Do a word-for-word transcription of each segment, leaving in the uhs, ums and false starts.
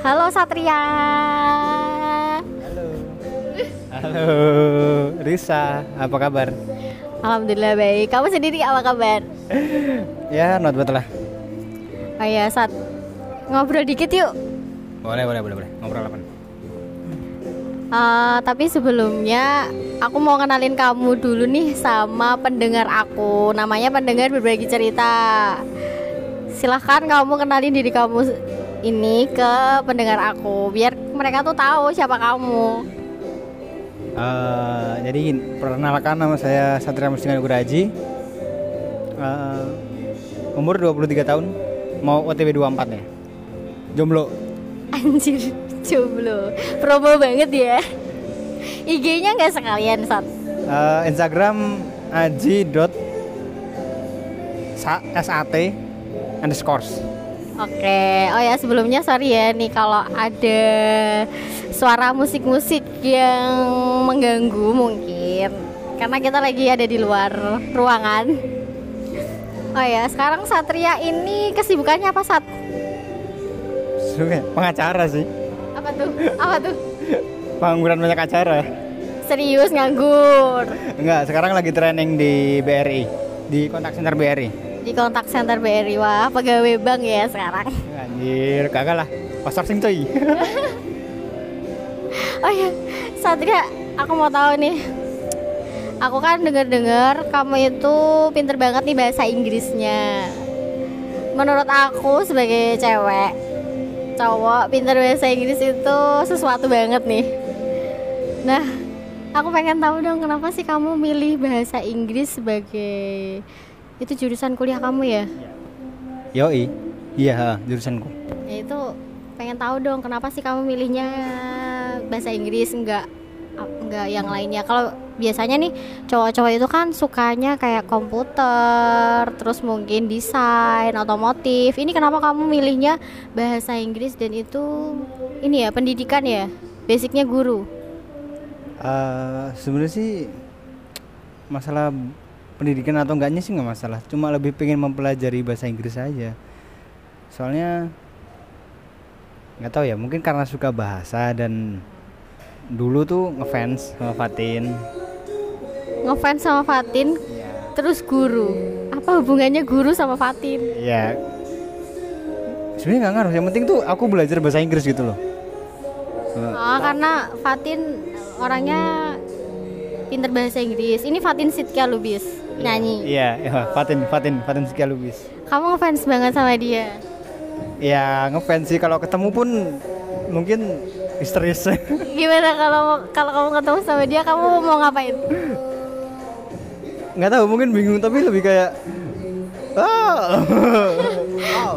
Halo Satria. Halo. Halo Risa, apa kabar? Alhamdulillah baik. Kamu sendiri apa kabar? Ya, not bad lah. Oh ya, Sat, ngobrol dikit yuk. Boleh, boleh, boleh, boleh. Ngobrol apa? Uh, tapi sebelumnya aku mau kenalin kamu dulu nih sama pendengar aku. Namanya pendengar berbagi cerita. Silahkan kamu kenalin diri kamu ini ke pendengar aku biar mereka tuh tahu siapa kamu. Uh, jadi perkenalkan, nama saya Satria Mustika Nugraji. Uh, umur dua puluh tiga tahun, mau O T W dua puluh empat nih. Jomblo. Anjir, jomblo. Promo banget ya. I G-nya nggak sekalian, Sat? Uh, Instagram aji.sat underscores. Oke, oh ya sebelumnya sorry ya nih kalau ada suara musik-musik yang mengganggu mungkin karena kita lagi ada di luar ruangan. Oh ya, sekarang Satria ini kesibukannya apa, Sat? Pengacara sih. Apa tuh? Apa tuh? Pengangguran banyak acara. Serius nganggur? Enggak, sekarang lagi training di B R I, di kontak center B R I. Di kontak center B R I, wah pegawai bank ya sekarang. Anjir, kagak lah, outsourcing coy. Oh iya, Satria, aku mau tahu nih. Aku kan dengar-dengar kamu itu pinter banget nih bahasa Inggrisnya. Menurut aku sebagai cewek, cowok pinter bahasa Inggris itu sesuatu banget nih. Nah, aku pengen tahu dong kenapa sih kamu milih bahasa Inggris sebagai itu jurusan kuliah kamu ya? Yoi, iya jurusanku. Ya itu pengen tahu dong kenapa sih kamu milihnya bahasa Inggris, enggak enggak yang lainnya. Kalau biasanya nih cowok-cowok itu kan sukanya kayak komputer, terus mungkin desain, otomotif. Ini kenapa kamu milihnya bahasa Inggris dan itu ini ya pendidikan ya, basicnya guru. Uh, sebenarnya sih masalah pendidikan atau enggaknya sih nggak masalah, cuma lebih pengen mempelajari bahasa Inggris aja. Soalnya nggak tahu ya, mungkin karena suka bahasa dan dulu tuh ngefans sama Fatin. Ngefans sama Fatin, ya. Terus guru. Apa hubungannya guru sama Fatin? Ya, sebenarnya nggak ngaruh. Yang penting tuh aku belajar bahasa Inggris gitu loh. Oh, karena Fatin orangnya pinter bahasa Inggris. Ini Fatin Shidqia Lubis. Nyanyi. Iya, yeah, yeah, Fatin, Fatin, Fatin Shidqia Lubis. Kamu ngefans banget sama dia? Ya, yeah, ngefans sih. Kalau ketemu pun mungkin histeris. Gimana kalau kalau kamu ketemu sama dia, kamu mau ngapain? Nggak tahu, mungkin bingung tapi lebih kayak ah.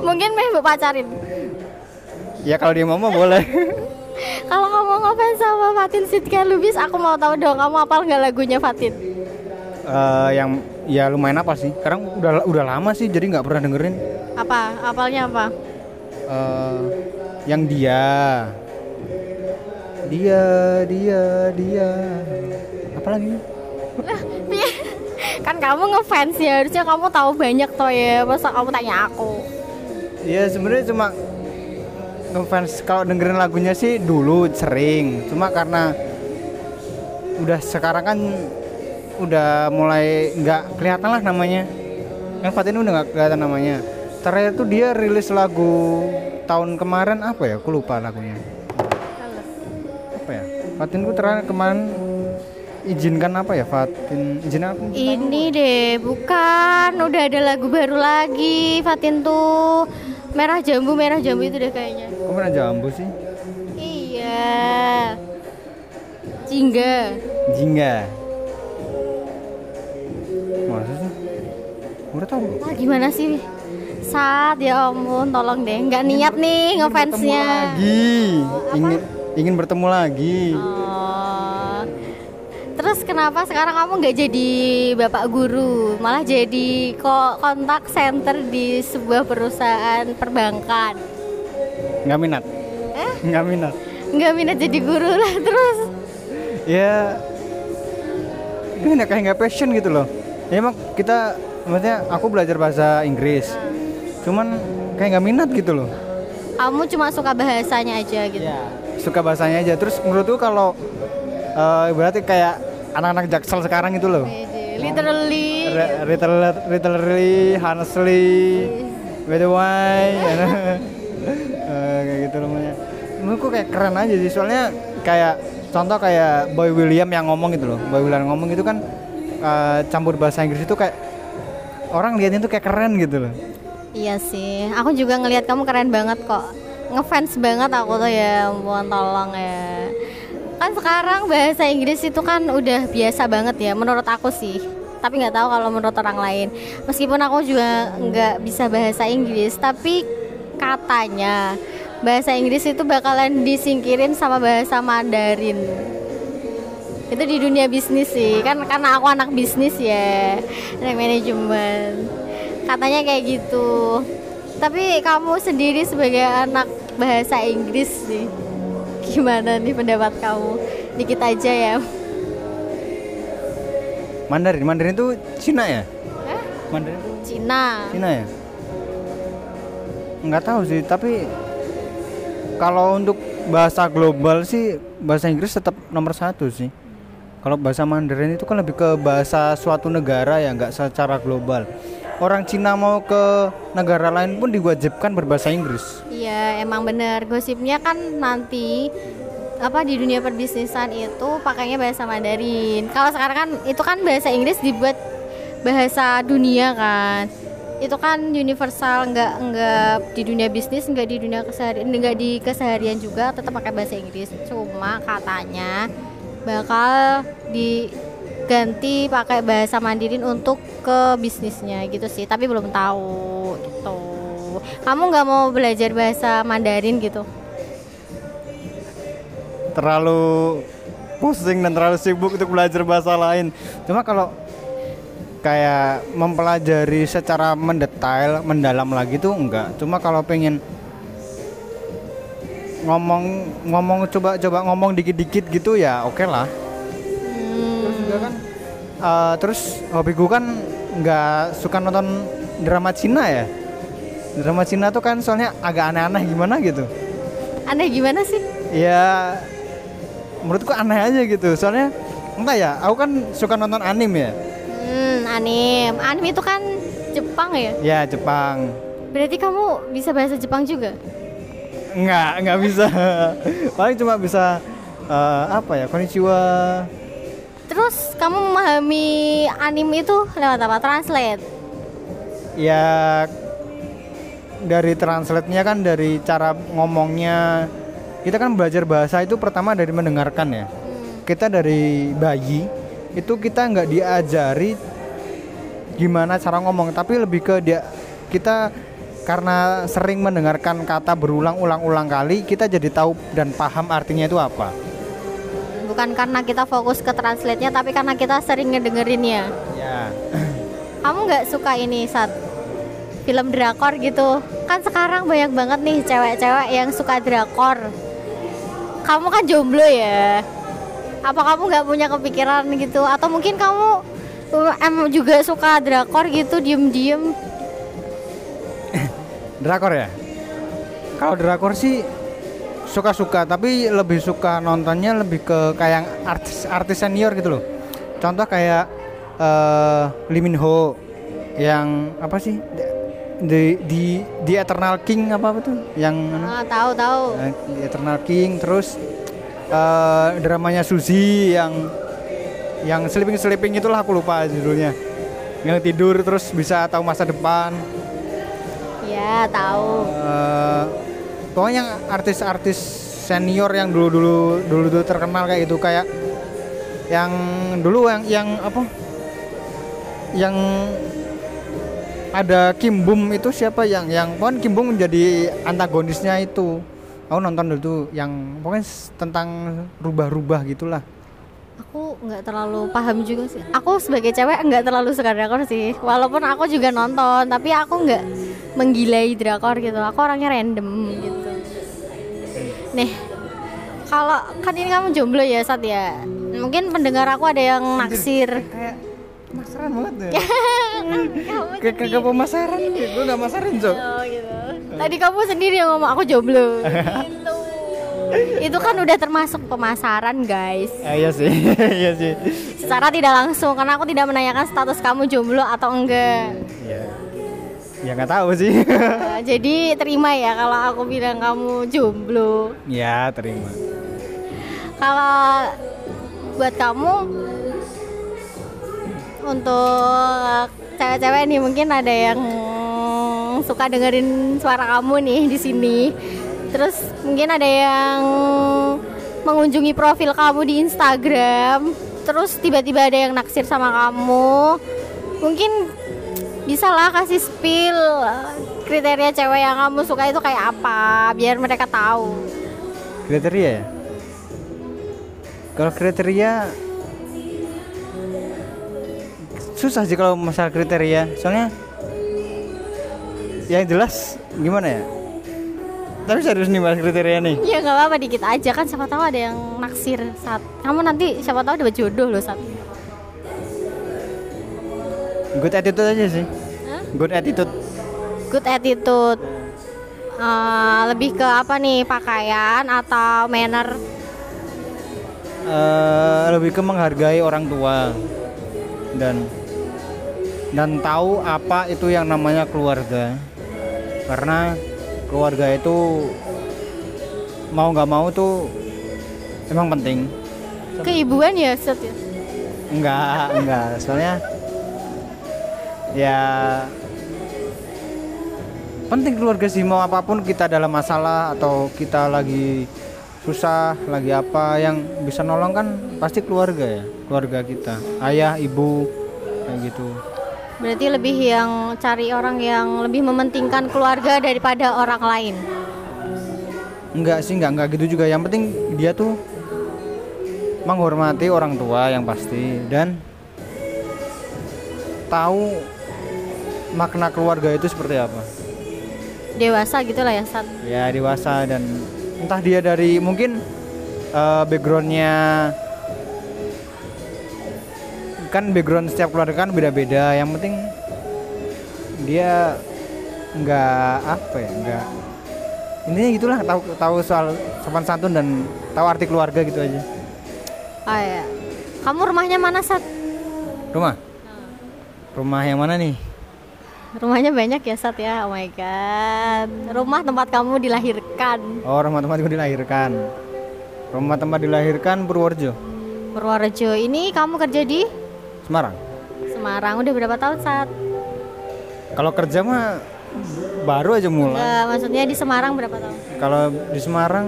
Mungkin mau pacarin. Ya kalau dia mama boleh. Kalau kamu ngefans sama Fatin Shidqia Lubis, aku mau tahu dong kamu hafal nggak lagunya Fatin? Uh, yang ya lumayan apa sih? Sekarang udah udah lama sih, jadi nggak pernah dengerin. Apa? Apalnya apa? Uh, yang dia, dia, dia, dia. Apa lagi? Nah, kan kamu ngefans ya, harusnya kamu tahu banyak toh ya. Masa kamu tanya aku? Ya sebenarnya cuma ngefans. Kalau dengerin lagunya sih dulu sering, cuma karena udah sekarang kan udah mulai nggak kelihatan lah namanya. Yang Fatin udah nggak kelihatan namanya. Terakhir tuh dia rilis lagu tahun kemarin apa ya? Aku lupa lagunya. Apa ya? Fatin tuh terakhir kemarin izinkan apa ya Fatin? Izin apa? Ini deh, bukan. Udah ada lagu baru lagi. Fatin tuh Merah Jambu, Merah Jambu itu deh kayaknya. Kok Merah Jambu sih? Iya. Jingga. Jingga. Maksudnya, udah tahu. Ah, gimana sih, Sat? Ya ampun, tolong deh, nggak niat ingin nih ngefansnya. Oh, ingin ingin bertemu lagi. Oh. Terus kenapa sekarang kamu nggak jadi bapak guru, malah jadi kok kontak center di sebuah perusahaan perbankan? Nggak minat. Eh? Nggak minat. Nggak minat jadi guru lah terus. Ya, ini kayak nggak passion gitu loh. Ya emang kita, maksudnya aku belajar bahasa Inggris, cuman kayak nggak minat gitu loh. kamu cuma suka bahasanya aja gitu. Ya, suka bahasanya aja. Terus menurutku kalau uh, berarti kayak anak-anak Jaksel sekarang itu loh. Literally, R- literally, literally, honestly, yes. By the way, uh, kayak gitu namanya. Menurutku kayak keren aja sih. Soalnya kayak contoh kayak Boy William yang ngomong gitu loh. Boy William ngomong itu kan uh, campur bahasa Inggris itu kayak orang liatnya tuh kayak keren gitu loh. Iya sih. Aku juga ngelihat kamu keren banget kok. Ngefans banget aku tuh ya. Mohon tolong ya. Kan sekarang bahasa Inggris itu kan udah biasa banget ya menurut aku sih, tapi nggak tahu kalau menurut orang lain. Meskipun aku juga nggak bisa bahasa Inggris, tapi katanya bahasa Inggris itu bakalan disingkirin sama bahasa Mandarin. Itu di dunia bisnis sih, kan karena aku anak bisnis ya, anak manajemen. Katanya kayak gitu. Tapi kamu sendiri sebagai anak bahasa Inggris sih, gimana nih pendapat kamu? Dikit aja ya. Mandarin, Mandarin itu Cina ya? Hah? Mandarin itu Cina. Cina ya? Enggak tahu sih, tapi kalau untuk bahasa global sih bahasa Inggris tetap nomor satu sih. Kalau bahasa Mandarin itu kan lebih ke bahasa suatu negara ya, enggak secara global. Orang Cina mau ke negara lain pun diwajibkan berbahasa Inggris. Iya, emang bener. Gosipnya kan nanti apa di dunia perbisnisan itu pakainya bahasa Mandarin. Kalau sekarang kan itu kan bahasa Inggris dibuat bahasa dunia kan. Itu kan universal, enggak enggak di dunia bisnis, enggak di dunia keseharian, enggak di keseharian juga tetap pakai bahasa Inggris. Cuma katanya bakal di ganti pakai bahasa Mandarin untuk ke bisnisnya gitu sih, tapi belum tahu gitu. Kamu nggak mau belajar bahasa Mandarin gitu? Terlalu pusing dan terlalu sibuk untuk belajar bahasa lain. Cuma kalau kayak mempelajari secara mendetail, mendalam lagi tuh enggak. Cuma kalau pengen ngomong ngomong coba-coba ngomong dikit-dikit gitu ya oke lah. Kan, uh, terus hobi gue kan nggak suka nonton drama Cina ya. Drama Cina tuh kan soalnya agak aneh-aneh gimana gitu. Aneh gimana sih? Ya menurutku aneh aja gitu. Soalnya entah ya, aku kan suka nonton anime ya. Hmm, anime. Anime itu kan Jepang ya? Ya Jepang. Berarti kamu bisa bahasa Jepang juga? Nggak, nggak bisa. Paling cuma bisa uh, apa ya, konnichiwa. Terus kamu memahami anime itu lewat apa? Translate? Ya dari translate-nya kan dari cara ngomongnya. Kita kan belajar bahasa itu pertama dari mendengarkan ya. Hmm. Kita dari bayi itu kita nggak diajari gimana cara ngomong, tapi lebih ke dia, kita karena sering mendengarkan kata berulang-ulang-ulang kali, kita jadi tahu dan paham artinya itu apa. Bukan karena kita fokus ke translate-nya, tapi karena kita sering ngedengerinnya. Ya. Kamu nggak suka ini Sat, film drakor gitu? Kan sekarang banyak banget nih cewek-cewek yang suka drakor. Kamu kan jomblo ya. Apa kamu nggak punya kepikiran gitu? Atau mungkin kamu em juga suka drakor gitu diem-diem? Drakor ya? Kalau drakor sih suka-suka, tapi lebih suka nontonnya lebih ke kayak artis artis senior gitu loh. Contoh kayak uh, Lee Min Ho yang apa sih, di di di Eternal King apa betul yang ah, tahu tahu di Eternal King. Terus uh, dramanya Suzy yang yang sleeping sleeping itulah, aku lupa judulnya, yang tidur terus bisa tahu masa depan ya. Tahu uh, pokoknya yang artis-artis senior yang dulu-dulu dulu-dulu terkenal kayak itu, kayak yang dulu yang yang apa? Yang ada Kim Bum itu siapa yang yang pokoknya Kim Bum menjadi antagonisnya itu. Aku nonton dulu yang pokoknya tentang rubah-rubah gitulah. Aku nggak terlalu paham juga sih. Aku sebagai cewek nggak terlalu suka drakor sih. Walaupun aku juga nonton, tapi aku nggak menggilai drakor gitu. Aku orangnya random gitu. Nih, kalau kan ini kamu jomblo ya Sat ya, mungkin pendengar aku ada yang naksir. Kayak masaran banget ya. Kayak gak mau masaran, gue gak masarin Jok. Oh gitu. Tadi kamu sendiri yang ngomong aku jomblo. Gitu. Itu kan udah termasuk pemasaran, guys. Eh, iya sih, iya sih. Secara tidak langsung, karena aku tidak menanyakan status kamu jomblo atau enggak. Iya. Ya nggak tahu sih. Nah, jadi terima ya kalau aku bilang kamu jomblo. Ya terima. Kalau buat kamu, untuk cewek-cewek nih mungkin ada yang suka dengerin suara kamu nih di sini. Terus mungkin ada yang mengunjungi profil kamu di Instagram. Terus tiba-tiba ada yang naksir sama kamu. Mungkin bisa lah kasih spill kriteria cewek yang kamu suka itu kayak apa biar mereka tahu. Kriteria ya? Kalau kriteria susah sih kalau masalah kriteria, soalnya yang jelas gimana ya? Tapi serius nih mas kriteria nih. Ya nggak apa-apa dikit aja kan, siapa tahu ada yang naksir saat kamu nanti, siapa tahu dapat jodoh loh saat. Good attitude aja sih. Hah? Good attitude. Good attitude. Uh, lebih ke apa nih, pakaian atau manner? Uh, lebih ke menghargai orang tua dan dan tahu apa itu yang namanya keluarga. Karena keluarga itu mau nggak mau tuh emang penting. Keibuan ya, Set ya? Enggak, enggak. Soalnya ya penting keluarga sih, mau apapun kita dalam masalah atau kita lagi susah lagi apa, yang bisa nolong kan pasti keluarga ya, keluarga kita, ayah ibu kayak gitu. Berarti lebih yang cari orang yang lebih mementingkan keluarga daripada orang lain. Enggak sih, enggak enggak gitu juga, yang penting dia tuh menghormati orang tua yang pasti dan tahu makna keluarga itu seperti apa. Dewasa gitulah ya, Sat. Ya dewasa, dan entah dia dari mungkin uh, backgroundnya kan, background setiap keluarga kan beda-beda. Yang penting dia nggak apa ya, nggak, intinya gitulah, tahu tahu soal sopan santun dan tahu arti keluarga gitu aja. Oh ya, kamu rumahnya mana, Sat? Rumah? Rumah yang mana nih? Rumahnya banyak ya, Sat ya. Oh my god. Rumah tempat kamu dilahirkan. Oh, rumah tempat kamu dilahirkan. Rumah tempat dilahirkan Purworejo. Purworejo. Ini kamu kerja di Semarang. Semarang. Udah berapa tahun, Sat? Kalau kerja mah baru aja mulai. Enggak, maksudnya di Semarang berapa tahun? Kalau di Semarang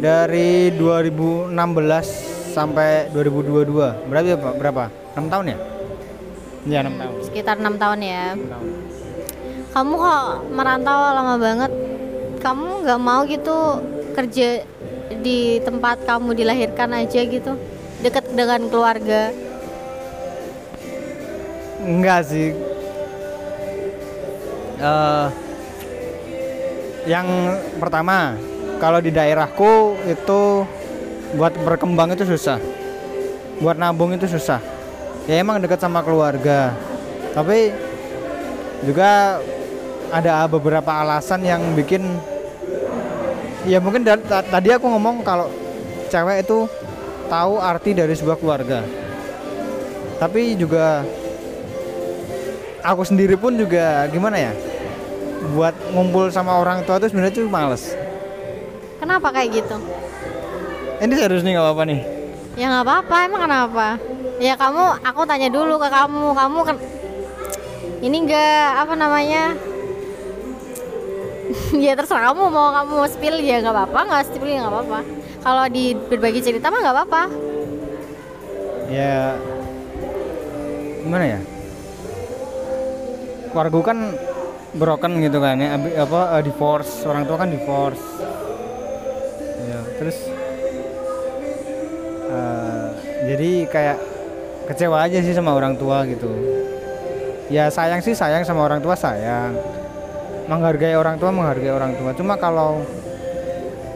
dari dua ribu enam belas sampai dua ribu dua puluh dua. Berarti apa? Berapa? enam tahun ya? Ya enam tahun. Sekitar enam tahun ya. enam tahun. Kamu kok merantau lama banget? Kamu nggak mau gitu kerja di tempat kamu dilahirkan aja gitu, dekat dengan keluarga? Enggak sih. Uh, yang pertama, kalau di daerahku itu buat berkembang itu susah, buat nabung itu susah. Ya emang dekat sama keluarga, tapi juga ada beberapa alasan yang bikin, ya mungkin da- t- tadi aku ngomong kalau cewek itu tahu arti dari sebuah keluarga, tapi juga aku sendiri pun juga gimana ya, buat ngumpul sama orang tua itu sebenarnya tuh males. Kenapa kayak gitu? Ini serius nih, nggak apa-apa nih? Ya nggak apa-apa, emang kenapa? Ya kamu, aku tanya dulu ke kamu, kamu kan ini enggak apa namanya? Ya terserah kamu, mau kamu spill ya enggak apa-apa, enggak spill ya enggak apa-apa. Kalau di berbagi cerita mah enggak apa-apa. Ya gimana ya? Keluarga kan broken gitu kan ya, apa divorce, orang tua kan divorce. Ya, terus uh, jadi kayak kecewa aja sih sama orang tua gitu. Ya sayang sih, sayang sama orang tua, sayang. Menghargai orang tua, menghargai orang tua. Cuma kalau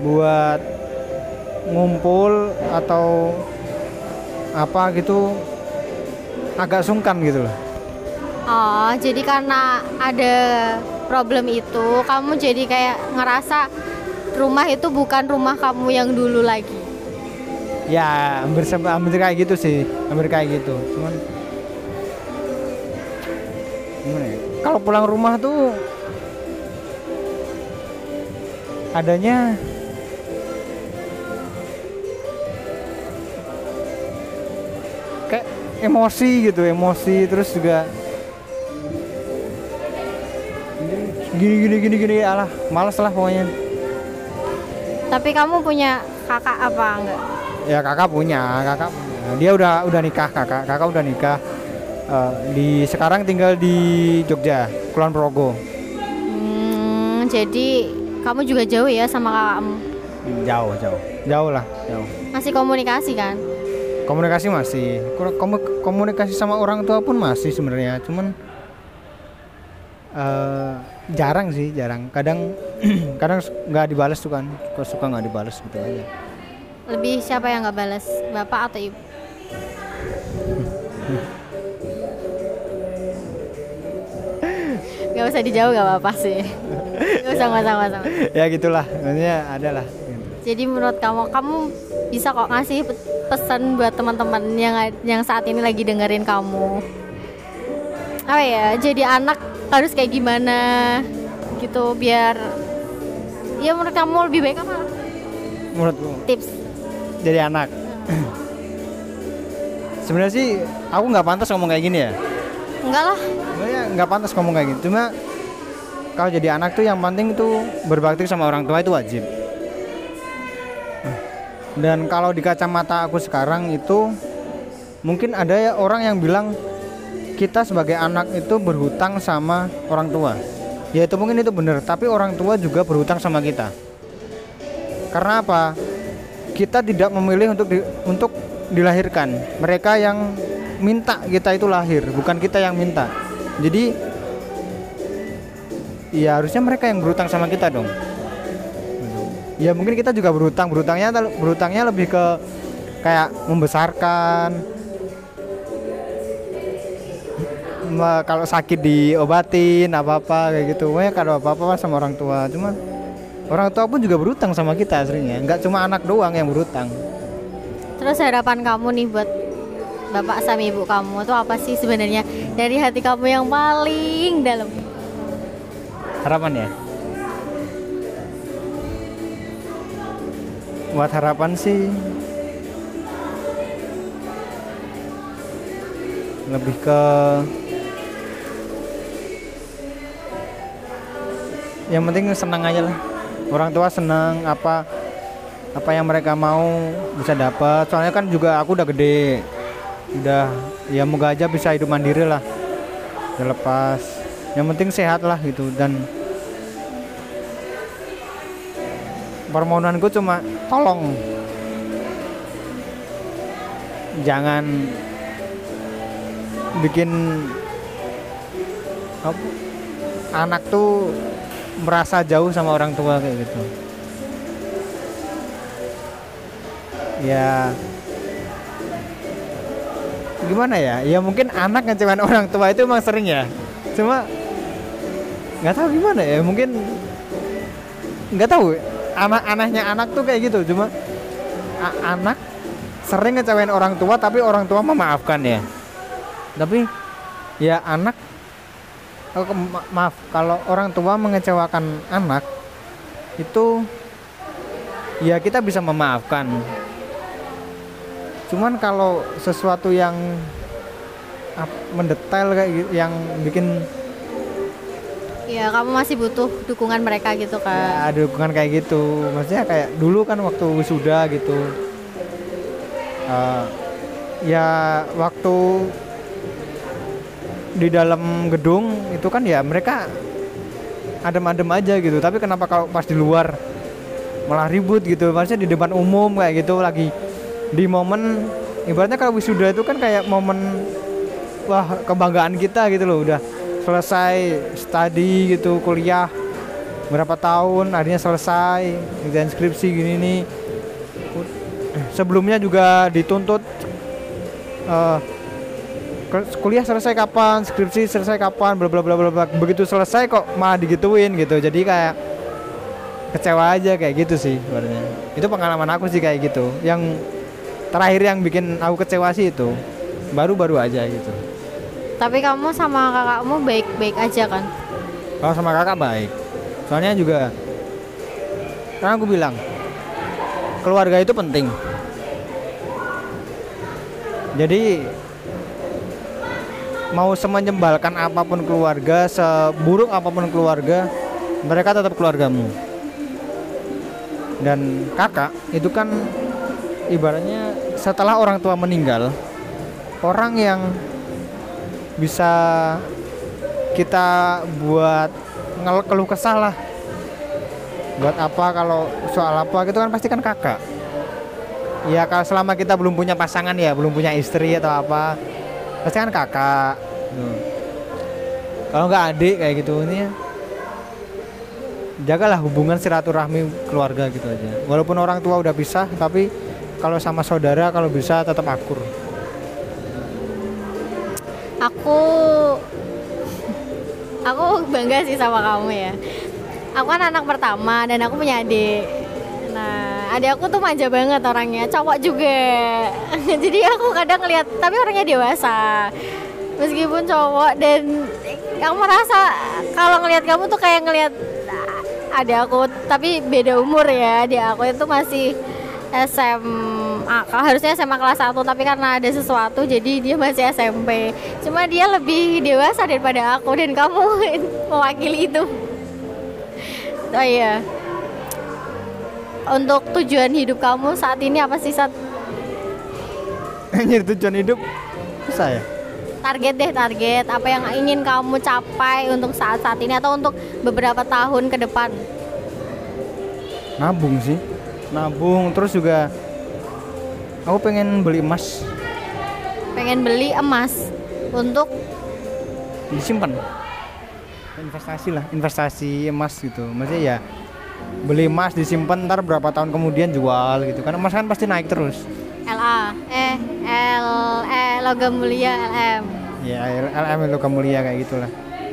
buat ngumpul atau apa gitu agak sungkan gitu loh. Oh, jadi karena ada problem itu, kamu jadi kayak ngerasa rumah itu bukan rumah kamu yang dulu lagi. Ya, hampir, hampir kayak gitu sih, hampir kayak gitu. Cuman, gimana ya? Kalau pulang rumah tuh adanya kayak emosi gitu, emosi terus juga gini gini gini gini alah males lah pokoknya. Tapi kamu punya kakak apa enggak? Ya kakak punya, kakak punya. Dia udah udah nikah kakak, kakak udah nikah uh, di sekarang tinggal di Jogja, Kulon Progo. Hmm, jadi kamu juga jauh ya sama kakakmu? Jauh, jauh, jauh lah, jauh. Masih komunikasi kan? Komunikasi masih, komunikasi sama orang tua pun masih sebenarnya, cuman uh, jarang sih, jarang. Kadang, kadang nggak dibales tuh kan, suka nggak dibales gitu aja. Lebih siapa yang nggak balas, bapak atau ibu? Nggak usah dijauh, nggak apa-apa sih. Nggak usah, nggak sama sama. Ya gitulah, maksudnya ada lah. Jadi menurut kamu, kamu bisa kok ngasih pesan buat teman-teman yang yang saat ini lagi dengerin kamu. Apa ya, jadi anak harus kayak gimana gitu biar ya menurut kamu lebih baik apa? Menurutku tips jadi anak. Hmm. Sebenarnya sih aku nggak pantas ngomong kayak gini ya. Enggak lah. Sebenarnya nggak pantas ngomong kayak gini. Cuma kalau jadi anak tuh yang penting tuh berbakti sama orang tua itu wajib. Dan kalau di kacamata aku sekarang itu mungkin ada ya orang yang bilang kita sebagai anak itu berhutang sama orang tua. Ya itu mungkin itu benar, tapi orang tua juga berhutang sama kita. Karena apa? Kita tidak memilih untuk di, untuk dilahirkan. Mereka yang minta kita itu lahir, bukan kita yang minta. Jadi ya harusnya mereka yang berhutang sama kita dong. Ya mungkin kita juga berhutang, berhutangnya berhutangnya lebih ke kayak membesarkan, kalau sakit diobatin apa-apa kayak gitu. Ya kalau apa-apa sama orang tua, cuma orang tua pun juga berhutang sama kita seringnya, nggak cuma anak doang yang berhutang. Terus harapan kamu nih buat bapak sama ibu kamu tuh apa sih sebenarnya dari hati kamu yang paling dalam? Harapan ya? Buat harapan sih lebih ke yang penting senang aja lah, orang tua senang apa apa yang mereka mau bisa dapat. Soalnya kan juga aku udah gede, udah ya moga aja bisa hidup mandiri lah, udah lepas, yang penting sehat lah gitu. Dan permohonanku cuma tolong jangan bikin apa, anak tuh merasa jauh sama orang tua kayak gitu. Ya gimana ya? Ya mungkin anak ngecewain orang tua itu emang sering ya. Cuma nggak tahu gimana ya. Mungkin nggak tahu. Anak-anaknya anak tuh kayak gitu, cuma anak sering ngecewain orang tua tapi orang tua memaafkan ya. Tapi ya anak ma maaf kalau orang tua mengecewakan anak itu ya kita bisa memaafkan. Cuman kalau sesuatu yang mendetail kayak gitu, yang bikin ya kamu masih butuh dukungan mereka gitu kan. Ya, dukungan kayak gitu. Maksudnya kayak dulu kan waktu wisuda gitu. Uh, ya waktu di dalam gedung itu kan ya mereka adem-adem aja gitu. Tapi kenapa kalau pas di luar malah ribut gitu. Maksudnya di depan umum kayak gitu lagi. Di momen ibaratnya kalau wisuda itu kan kayak momen wah kebanggaan kita gitu loh, udah selesai studi gitu, kuliah berapa tahun akhirnya selesai, ngerjain skripsi gini nih. Sebelumnya juga dituntut uh, kuliah selesai kapan, skripsi selesai kapan, bla bla bla bla. Begitu selesai kok malah digituin gitu. Jadi kayak kecewa aja kayak gitu sih sebenarnya. Itu pengalaman aku sih kayak gitu. Yang terakhir yang bikin aku kecewa sih itu. Baru-baru aja gitu. Tapi kamu sama kakakmu baik-baik aja kan? Kalau sama kakak baik. Soalnya juga karena aku bilang keluarga itu penting. Jadi mau semenyebalkan apapun keluarga, seburuk apapun keluarga, mereka tetap keluargamu. Dan kakak itu kan ibaratnya setelah orang tua meninggal, orang yang bisa kita buat ngeluh kesah lah. Buat apa kalau soal apa gitu kan pasti kan kakak. Ya kalau selama kita belum punya pasangan ya, belum punya istri atau apa, pasti kan kakak. Hmm. Kalau nggak adik kayak gitu ini ya. Jagalah hubungan silaturahmi keluarga gitu aja. Walaupun orang tua udah pisah, tapi kalau sama saudara kalau bisa tetap akur. Aku aku bangga sih sama kamu ya. Aku kan anak pertama dan aku punya adik. Nah, adik aku tuh manja banget orangnya, cowok juga. Jadi aku kadang ngeliat, tapi orangnya dewasa. Meskipun cowok, dan aku merasa kalau ngeliat kamu tuh kayak ngeliat adik aku, tapi beda umur ya. Adik aku itu masih S M A, harusnya S M A kelas satu, tapi karena ada sesuatu jadi dia masih S M P. Cuma dia lebih dewasa daripada aku dan kamu mewakili itu. Oh iya. Untuk tujuan hidup kamu saat ini apa sih, Sat? Anjir, tujuan hidup saya. Target deh, target. Apa yang ingin kamu capai untuk saat-saat ini atau untuk beberapa tahun ke depan? Nabung sih. Nabung, terus juga aku pengen beli emas. Pengen beli emas untuk disimpan. Investasi lah, investasi emas gitu. Maksudnya ya beli emas disimpan, ntar berapa tahun kemudian jual gitu. Karena emas kan pasti naik terus. L A, eh, L, eh, logam mulia, L M. Ya, L M logam mulia kayak gitulah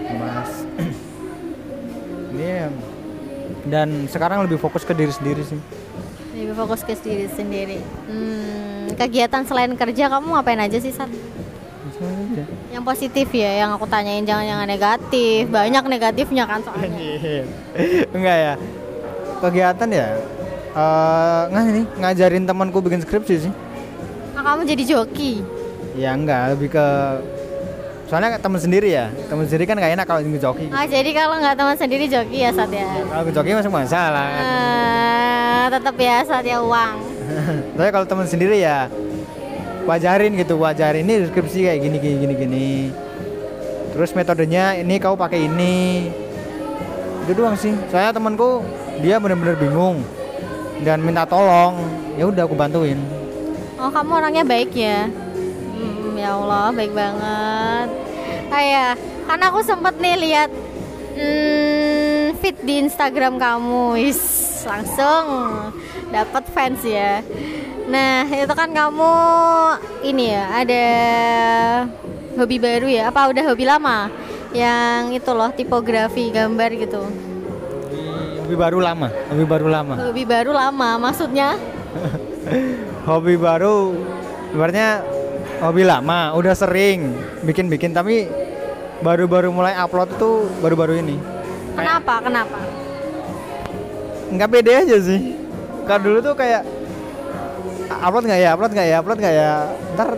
emas. Ini dan sekarang lebih fokus ke diri sendiri sih. Lebih fokus ke diri sendiri. Hmm, kegiatan selain kerja kamu ngapain aja sih, San? Yang positif ya, yang aku tanyain, jangan yang negatif. Banyak negatifnya kan soalnya. Enggak ya. Kegiatan ya. Eh, uh, nih ngajarin temanku bikin skripsi sih. Nah, kamu jadi joki? Ya enggak, lebih ke soalnya teman sendiri ya. Teman sendiri kan enggak enak kalau ngejoki. Ah, jadi kalau enggak teman sendiri joki ya, Sat ya. Kalau ngejoki masih masalah. Uh, tetap ya, Sat ya, uang. Tapi kalau teman sendiri ya wajarin gitu, wajarin ini deskripsi kayak gini gini gini gini. Terus metodenya ini kau pakai ini. Itu doang sih. Saya temanku dia benar-benar bingung dan minta tolong. Ya udah aku bantuin. Oh, kamu orangnya baik ya. Hmm, ya Allah, baik banget. Ah ya, karena aku sempet nih lihat hmm, feed di Instagram kamu. Is, langsung dapat fans ya. Nah, itu kan kamu ini ya, ada hobi baru ya? Apa udah hobi lama? Yang itu loh, tipografi, gambar gitu. Hobi baru lama, hobi baru lama. Hobi baru lama, maksudnya? Hobi baru, sebenarnya hobi lama, udah sering bikin-bikin, tapi baru-baru mulai upload tuh baru-baru ini. Kenapa? Kayak, kenapa? Nggak pede aja sih. Kalau dulu tuh kayak upload nggak ya, upload nggak ya, upload nggak ya, ntar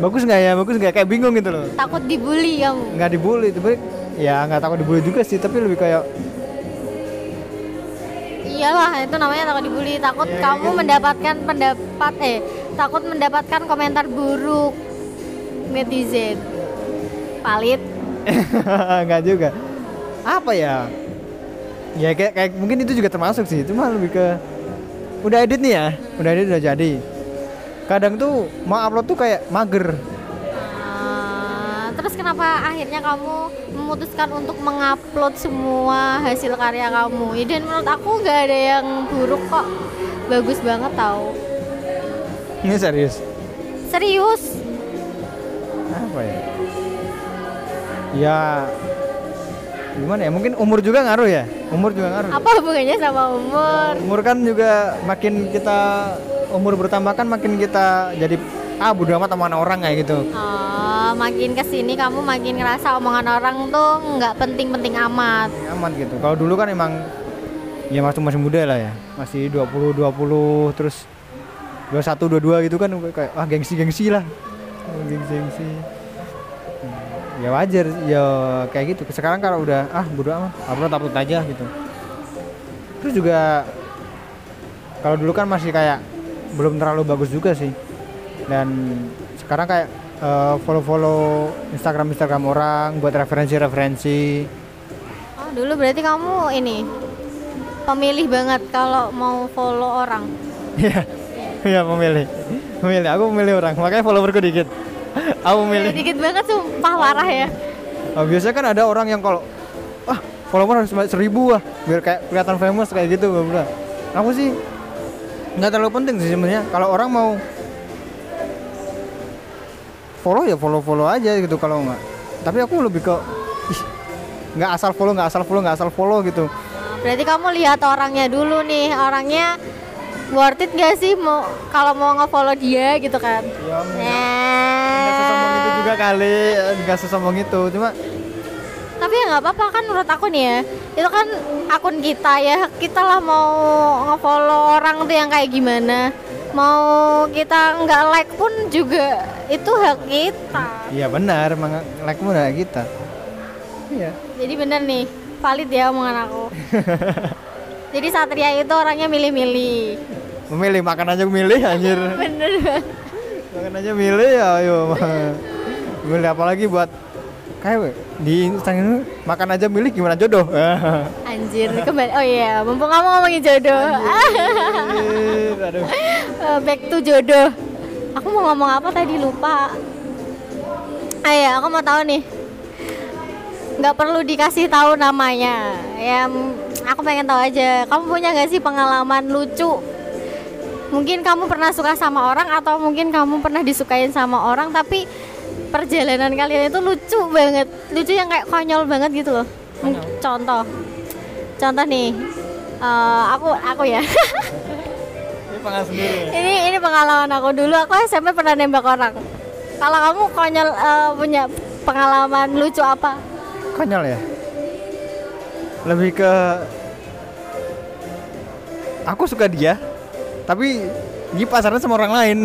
bagus nggak ya, bagus nggak, kayak bingung gitu loh. Takut dibully kamu? Nggak dibully, tapi ya nggak takut dibully juga sih, tapi lebih kayak iyalah itu namanya takut dibully, takut ya, kamu gitu. Mendapatkan pendapat, eh takut mendapatkan komentar buruk netizen, palit. Nggak juga, apa ya? Ya kayak, kayak mungkin itu juga termasuk sih, cuma lebih ke udah edit nih ya, udah edit udah jadi. Kadang tuh mau upload tuh kayak mager. Uh, terus kenapa akhirnya kamu memutuskan untuk mengupload semua hasil karya kamu? Ya, dan menurut aku nggak ada yang buruk kok, bagus banget tau. Ini serius? Serius. apa ya? Ya gimana ya, mungkin umur juga ngaruh ya, umur juga ngaruh. Apa hubungannya sama umur? Umur kan juga makin kita umur bertambah kan makin kita jadi ah bodo amat omongan orang kayak gitu. Oh, makin kesini kamu makin ngerasa omongan orang tuh nggak penting-penting amat. Amat gitu. Kalau dulu kan emang ya masih masih muda lah ya, masih dua puluh dua puluh terus dua puluh satu dua puluh dua gitu kan kayak ah gengsi-gengsi lah, gengsi-gengsi. Ya wajar, ya kayak gitu. Sekarang kalau udah ah bodo amat, upload upload aja gitu. Terus juga kalau dulu kan masih kayak belum terlalu bagus juga sih. Dan sekarang kayak uh, follow-follow Instagram-Instagram orang buat referensi-referensi. Oh, dulu berarti kamu ini pemilih banget kalau mau follow orang. Iya. Iya, pemilih. Pemilih, aku pemilih orang. Makanya followerku dikit. Aku milih dikit banget, sumpah parah ya. Nah, biasanya kan ada orang yang kalau wah follower harus seribu lah biar kayak kelihatan famous kayak gitu, bro. Aku sih nggak terlalu penting sih sebenarnya. Kalau orang mau follow ya follow follow aja gitu kalau nggak. Tapi aku lebih ke nggak asal follow, nggak asal follow, nggak asal follow gitu. Berarti kamu lihat orangnya dulu nih, orangnya worth it nggak sih mau kalau mau ngefollow dia gitu kan? Ya, nah. Juga kali nggak sesombong itu, cuma tapi ya nggak apa-apa kan menurut aku nih ya, itu kan akun kita ya, kita lah mau ngefollow orang tuh yang kayak gimana, mau kita nggak like pun juga itu hak kita. Iya benar, emang like pun hak kita. Iya. Jadi benar nih, valid ya omongan aku. Jadi Satria itu orangnya milih-milih. Memilih, makan aja milih anjir. Bener banget. Makan aja milih ya, ayo. Milih apalagi buat kayak di Instagram makan aja milih gimana jodoh. Anjir, kembali. Oh iya, mumpung kamu ngomongin jodoh. Anjir, aduh. Back to jodoh. Aku mau ngomong apa tadi lupa. Ah ya, aku mau tahu nih. Nggak perlu dikasih tahu namanya. Ya, aku pengen tahu aja. Kamu punya nggak sih pengalaman lucu? Mungkin kamu pernah suka sama orang atau mungkin kamu pernah disukain sama orang tapi perjalanan kalian itu lucu banget, lucu yang kayak konyol banget gitu loh. Konyol. Contoh, contoh nih, uh, aku aku ya. Ini pengalaman sendiri. Ya? Ini ini pengalaman aku dulu. Aku S M P pernah nembak orang. Kalau kamu konyol uh, punya pengalaman lucu apa? Konyol ya. Lebih ke aku suka dia, tapi di pasaran sama orang lain.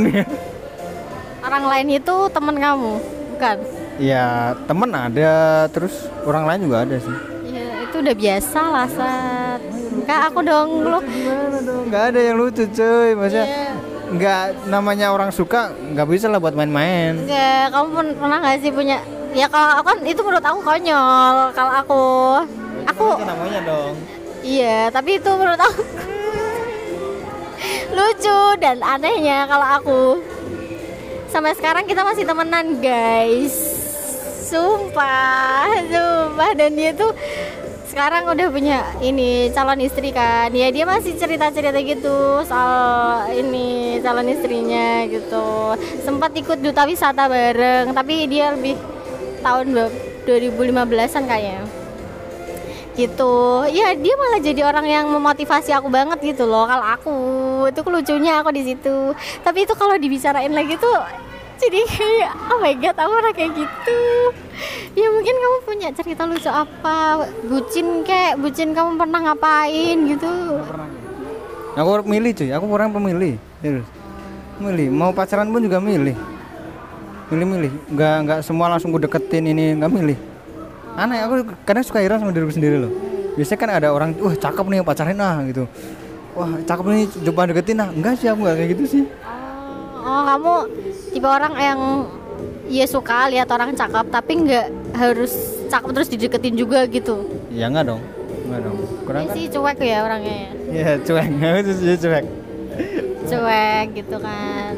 Orang lain itu teman kamu, bukan? Ya teman ada, terus orang lain juga ada sih. Ya itu udah biasa lah Sat. Kak aku dong lu. Gimana dong? Gak ada yang lucu cuy, maksudnya yeah. Gak, namanya orang suka gak bisa lah buat main-main. Gak, kamu pun pernah gak sih punya? Ya kalau aku kan itu menurut aku konyol. Kalau aku, ya, aku namanya dong. Iya tapi itu menurut aku lucu dan anehnya kalau aku sampai sekarang kita masih temenan guys, sumpah sumpah dan dia tuh sekarang udah punya ini calon istri kan ya, dia masih cerita-cerita gitu soal ini calon istrinya gitu, sempat ikut duta wisata bareng tapi dia lebih tahun dua ribu lima belasan kayaknya gitu ya, dia malah jadi orang yang memotivasi aku banget gitu loh. Kalau aku itu lucunya aku di situ, tapi itu kalau dibicarain lagi tuh jadi kayak oh my god aku orang kayak gitu ya. Mungkin kamu punya cerita lucu apa, bucin kek, bucin kamu pernah ngapain gitu? Aku milih cuy, aku orang pemilih terus milih, mau pacaran pun juga milih milih-milih, nggak nggak semua langsung gue deketin ini, nggak milih. Aneh, aku kadang suka heran sama diriku sendiri loh. Biasanya kan ada orang, wah cakep nih pacarin ah gitu. Wah cakep nih coba deketin ah. Enggak sih aku nggak kayak gitu sih. Oh, oh kamu tipe orang yang ya suka lihat orang cakep tapi nggak harus cakep terus dideketin juga gitu. Ya nggak dong, nggak dong. Kurang kan? Sih cuek ya orangnya. Ya cuek, itu cuek. Cuek gitu kan,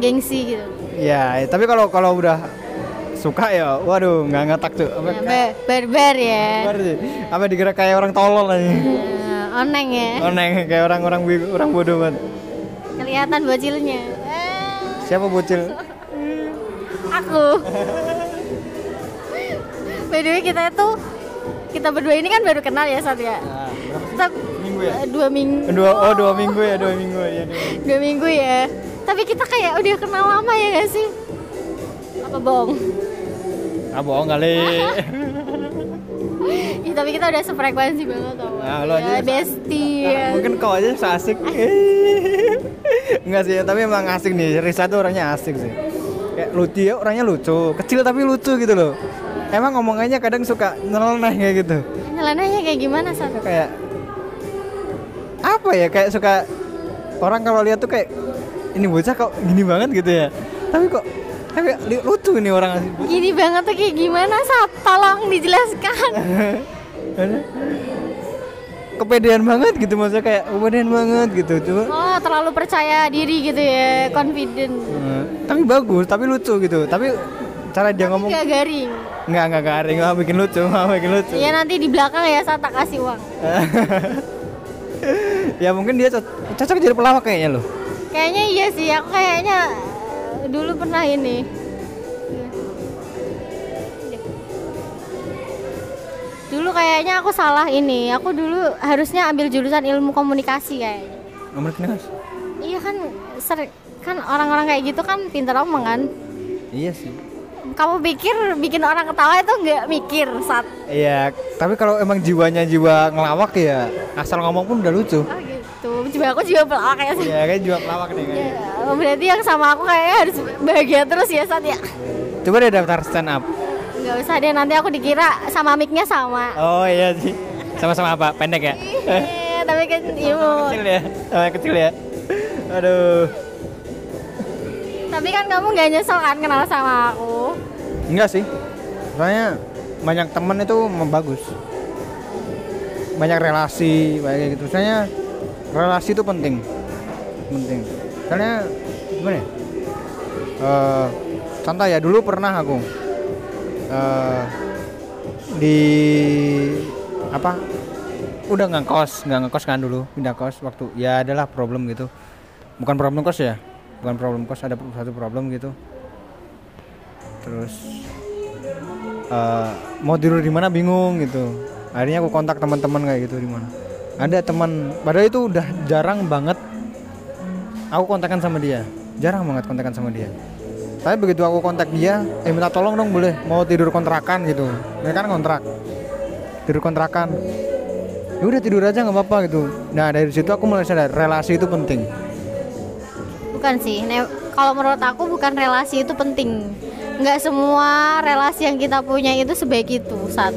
gengsi gitu. Ya tapi kalau kalau udah suka ya, waduh nggak ngetak tuh. Ya, berber ya. Berber sih. Apa digerak kayak orang tolol aja. Uh, oneng ya. Oneng kayak orang-orang orang bodoh banget. Kelihatan bocilnya. Eh. Siapa bocil? aku. By the way, kita itu kita berdua ini kan baru kenal ya Satria. Nah, berapa minggu ya? Dua minggu. Dua, oh dua minggu ya, dua minggu ya. Dua minggu. Dua minggu ya. Tapi kita kayak udah kenal lama ya gak sih? Apa bohong? Ah bohong kali. Ya, tapi kita udah sefrekuensi banget tau. Nah, lo ya, aja bestie. Nah, mungkin kau aja asik. Enggak sih, tapi emang asik nih. Risa tuh orangnya asik sih. Kayak lucu ya, orangnya lucu. Kecil tapi lucu gitu loh. Emang ngomongannya kadang suka nyeleneh kayak gitu. Nyelenehnya kayak gimana sih? Kayak apa ya? Kayak suka orang kalau lihat tuh kayak ini bocah kok gini banget gitu ya. Tapi kok tapi lucu nih orang gini banget tuh kayak gimana Sat? Tolong dijelaskan. Kepedean banget gitu maksudnya kayak kepedean banget gitu. Cuma oh, terlalu percaya diri gitu ya, confident. Hmm. Tapi bagus, tapi lucu gitu. Tapi cara dia tapi ngomong enggak garing. Enggak, enggak garing. Enggak bikin lucu, enggak bikin lucu. Iya, nanti di belakang ya Sat tak kasih uang. Ya mungkin dia cocok jadi pelawak kayaknya loh. Kayaknya iya sih, aku kayaknya dulu pernah ini. Dulu kayaknya aku salah ini, aku dulu harusnya ambil jurusan ilmu komunikasi kayaknya. Komunikasi? Iya kan, ser- kan orang-orang kayak gitu kan pintar omong kan? Iya sih. Kamu pikir bikin orang ketawa itu nggak mikir saat? Iya, tapi kalau emang jiwanya jiwa ngelawak ya asal ngomong pun udah lucu. Oh, gitu. Tuh, jiwa aku jiwa pelawak ya sih. Iya, kayak jiwa pelawak nih kayaknya. Ya, berarti yang sama aku kayaknya harus bahagia terus ya, Sat ya. Coba deh daftar stand up. Enggak usah deh, nanti aku dikira sama mic-nya sama. Oh iya sih. Sama-sama apa? Pendek ya? Iya, tapi kan ilmu. Kecil ya. Sama kecil ya. Aduh. Tapi kan kamu enggak nyesel kan kenal sama aku? Enggak sih. Soalnya banyak teman itu bagus. Banyak relasi, kayak gitu. Soalnya relasi itu penting, penting. Karena gimana? Ya? Uh, contoh ya dulu pernah aku uh, di apa? Udah nggak kos, nggak ngekos kan dulu, pindah kos waktu. Ya adalah problem gitu. Bukan problem kos ya, bukan problem kos ada satu problem gitu. Terus uh, mau tidur di mana bingung gitu. Akhirnya aku kontak teman-teman kayak gitu di mana. Ada teman, padahal itu udah jarang banget aku kontakkan sama dia, jarang banget kontakkan sama dia. Tapi begitu aku kontak dia, eh minta tolong dong boleh, mau tidur kontrakan gitu. Dia kan kontrak, tidur kontrakan. Ya udah tidur aja nggak apa-apa gitu. Nah dari situ aku mulai sadar relasi itu penting. Bukan sih, ne- kalau menurut aku bukan relasi itu penting. Nggak semua relasi yang kita punya itu sebaik itu saat.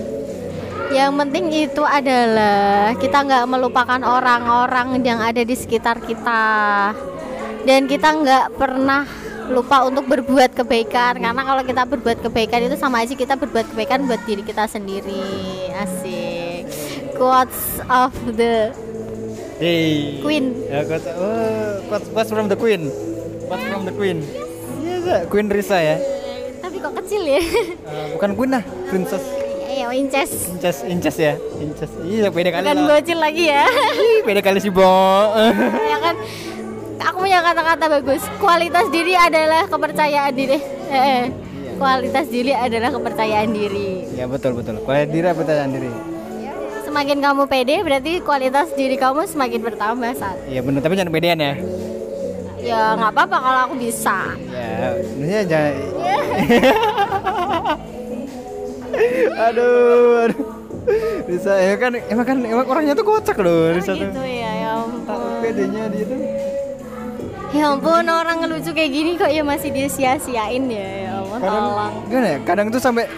Yang penting itu adalah kita nggak melupakan orang-orang yang ada di sekitar kita dan kita nggak pernah lupa untuk berbuat kebaikan karena kalau kita berbuat kebaikan itu sama aja kita berbuat kebaikan buat diri kita sendiri. Asik. Quotes of the hey. Queen. Ya, quotes, oh, quotes, quotes from the Queen. Quotes from the Queen. Yes, yes, Queen Risa ya. Tapi kok kecil ya? Uh, bukan Queen lah, Princess. Ya, inces. Inces, inces ya. Inces. Iya, beda kali. Bukan lah. Bocil lagi ya. Beda kali sih, Bo. Ya kan. Aku punya kata-kata bagus. Kualitas diri adalah kepercayaan diri. Heeh. Kualitas diri adalah kepercayaan diri. Ya, betul, betul. Kualitas diri kepercayaan diri. Semakin kamu pede, berarti kualitas diri kamu semakin bertambah, Sat. Iya, benar, tapi jangan pedean ya. Ya, enggak apa-apa kalau aku bisa. Ya, sebenarnya jangan. Aduh, aduh, Risa, ya kan, emang kan, emang orangnya tuh kocak loh, Risa. Oh gitu tuh. Ya, ya ampun. Bedanya dia tuh. Ya ampun, orang ngelucu kayak gini kok ya masih dia sia-siain ya, ya ampun. Kadang, gimana ya, kadang tuh sampai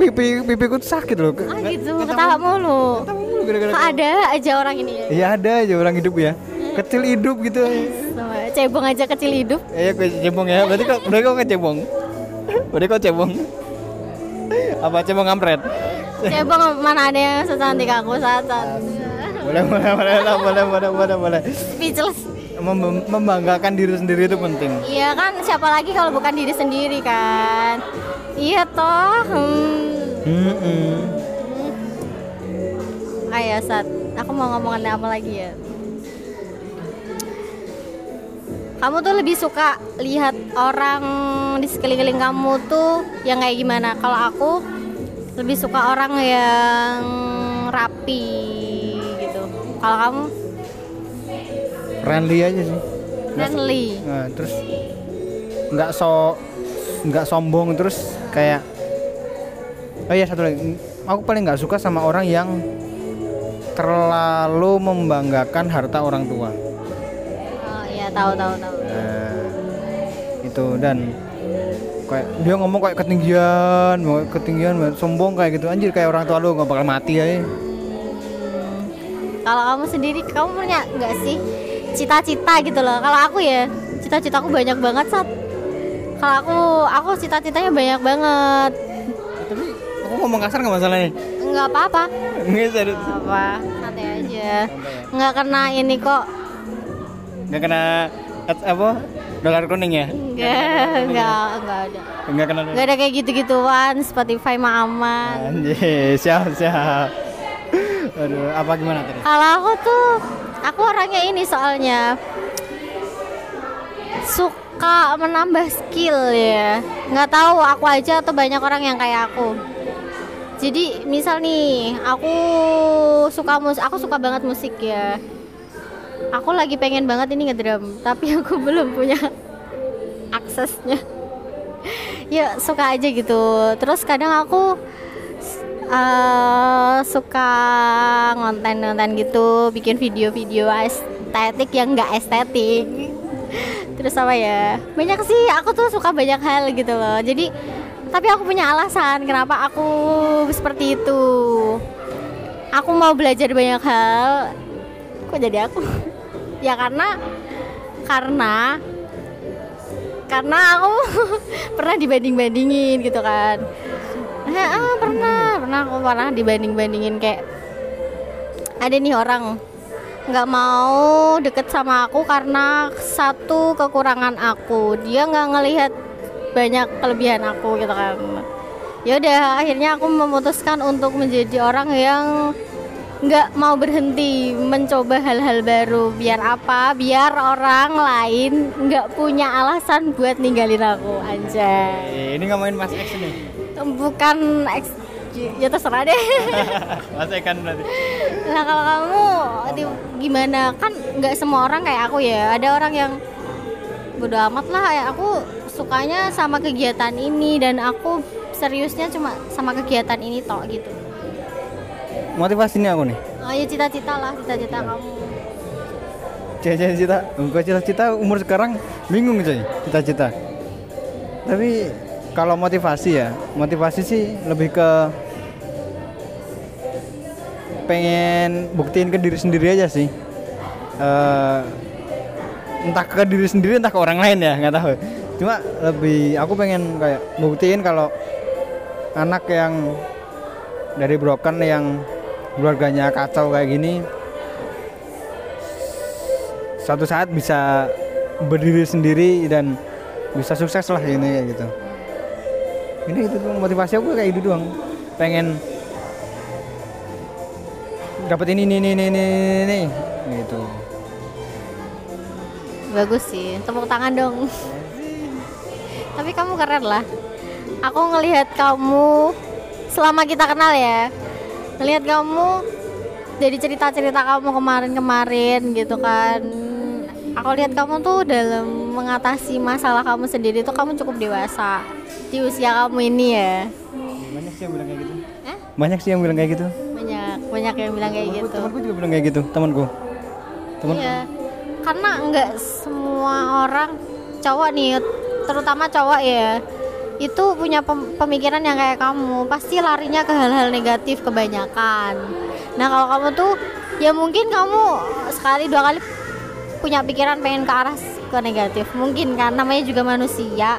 pipi, pipiku tuh sakit loh. Ah gitu, ketawa mulu. Ketawa mulu gara-gara. Kok ada aja orang ini ya? Iya ada aja orang hidup ya. Kecil hidup gitu. Cebong aja kecil hidup. Iya, cebong ya, berarti kok, berarti kok cebong. Berarti kok cebong. Apa cebong ngampret? Cebong mana ada yang secantik aku saat saat. Boleh boleh boleh boleh boleh boleh boleh. Speechless. Mem- membanggakan diri sendiri itu penting. Iya kan, siapa lagi kalau bukan diri sendiri kan? Iya toh. Hmm. Ayo Sat, aku mau ngomongin apa lagi ya? kamu tuh lebih suka lihat orang di sekeliling kamu tuh yang kayak gimana? Kalau aku lebih suka orang yang rapi gitu. Kalau kamu? Friendly aja sih. Friendly. Nah, terus nggak so nggak sombong, terus kayak, oh iya satu lagi, aku paling nggak suka sama orang yang terlalu membanggakan harta orang tua. Oh iya, tahu tahu tahu. Nah, itu, dan kayak dia ngomong kayak ketinggian, mau ketinggian, sombong kayak gitu. Anjir, kayak orang tua lu nggak bakal mati aja. Hmm. Kalau kamu sendiri, kamu punya nggak sih cita-cita gitu loh? Kalau aku ya, cita-citaku banyak banget, Sat. Kalau aku, aku cita-citanya banyak banget. Tapi aku ngomong kasar nggak masalahnya? Nggak apa-apa. Nggak apa, santai aja. Nggak kena ini kok. Nggak kena apa? Dolar kuning ya? Nggak, nggak, nggak ada. Nggak kena. Nggak ada kayak gitu-gituan. Spotify mah aman. Anjir, siap siap. Aduh, apa gimana tadi? Kalau aku tuh, aku orangnya ini soalnya suka menambah skill ya. Nggak tahu aku aja atau banyak orang yang kayak aku. Jadi misal nih, aku suka mus, aku suka banget musik ya. Aku lagi pengen banget ini ngedrum, tapi aku belum punya aksesnya. Ya suka aja gitu. Terus kadang aku uh, suka ngonten-ngonten gitu, bikin video-video estetik yang nggak estetik. Terus apa ya? Banyak sih, aku tuh suka banyak hal gitu loh. Jadi tapi aku punya alasan kenapa aku seperti itu. Aku mau belajar banyak hal. Kok jadi aku? Ya karena karena karena aku pernah dibanding-bandingin gitu kan. Ah, pernah, pernah aku pernah dibanding-bandingin kayak ada nih orang nggak mau deket sama aku karena satu kekurangan aku. Dia nggak ngelihat banyak kelebihan aku gitu kan. Ya udah, akhirnya aku memutuskan untuk menjadi orang yang nggak mau berhenti mencoba hal-hal baru. Biar apa? Biar orang lain nggak punya alasan buat ninggalin aku. Anjay, ini ngomongin Mas X nih? Bukan X, ya terserah deh. Mas X kan berarti. Nah kalau kamu gimana? Kan nggak semua orang kayak aku ya. Ada orang yang bodo amat lah, kayak aku sukanya sama kegiatan ini dan aku seriusnya cuma sama kegiatan ini tok gitu. Motivasinya aku nih. Oh ya, cita-cita lah, cita-cita ya. Kamu. Cita-cita, enggak cita-cita umur sekarang bingung coy, cita-cita. Tapi kalau motivasi ya, motivasi sih lebih ke pengen buktiin ke diri sendiri aja sih. Uh, entah ke diri sendiri, entah ke orang lain ya, nggak tahu. Cuma lebih aku pengen kayak buktiin kalau anak yang dari broken, yang keluarganya kacau kayak gini, suatu saat bisa berdiri sendiri dan bisa sukses lah ini kayak gitu. Ini itu motivasi aku kayak itu doang. Pengen dapat ini ini ini ini ini gitu. Bagus sih, tepuk tangan dong. Tapi kamu keren lah. Aku ngelihat kamu selama kita kenal ya, ngelihat kamu dari cerita-cerita kamu kemarin-kemarin gitu kan. Aku lihat kamu tuh dalam mengatasi masalah kamu sendiri tuh kamu cukup dewasa di usia kamu ini ya. Banyak sih yang bilang kayak gitu. Hah? Banyak sih yang bilang kayak gitu. Banyak, banyak yang bilang kayak temanku, gitu. Temanku juga bilang kayak gitu, temanku. Temanku. Iya. Karena nggak semua orang cowok nih, terutama cowok ya, itu punya pemikiran yang kayak kamu, pasti larinya ke hal-hal negatif kebanyakan. Nah kalau kamu tuh ya mungkin kamu sekali dua kali punya pikiran pengen ke arah ke negatif, mungkin kan namanya juga manusia.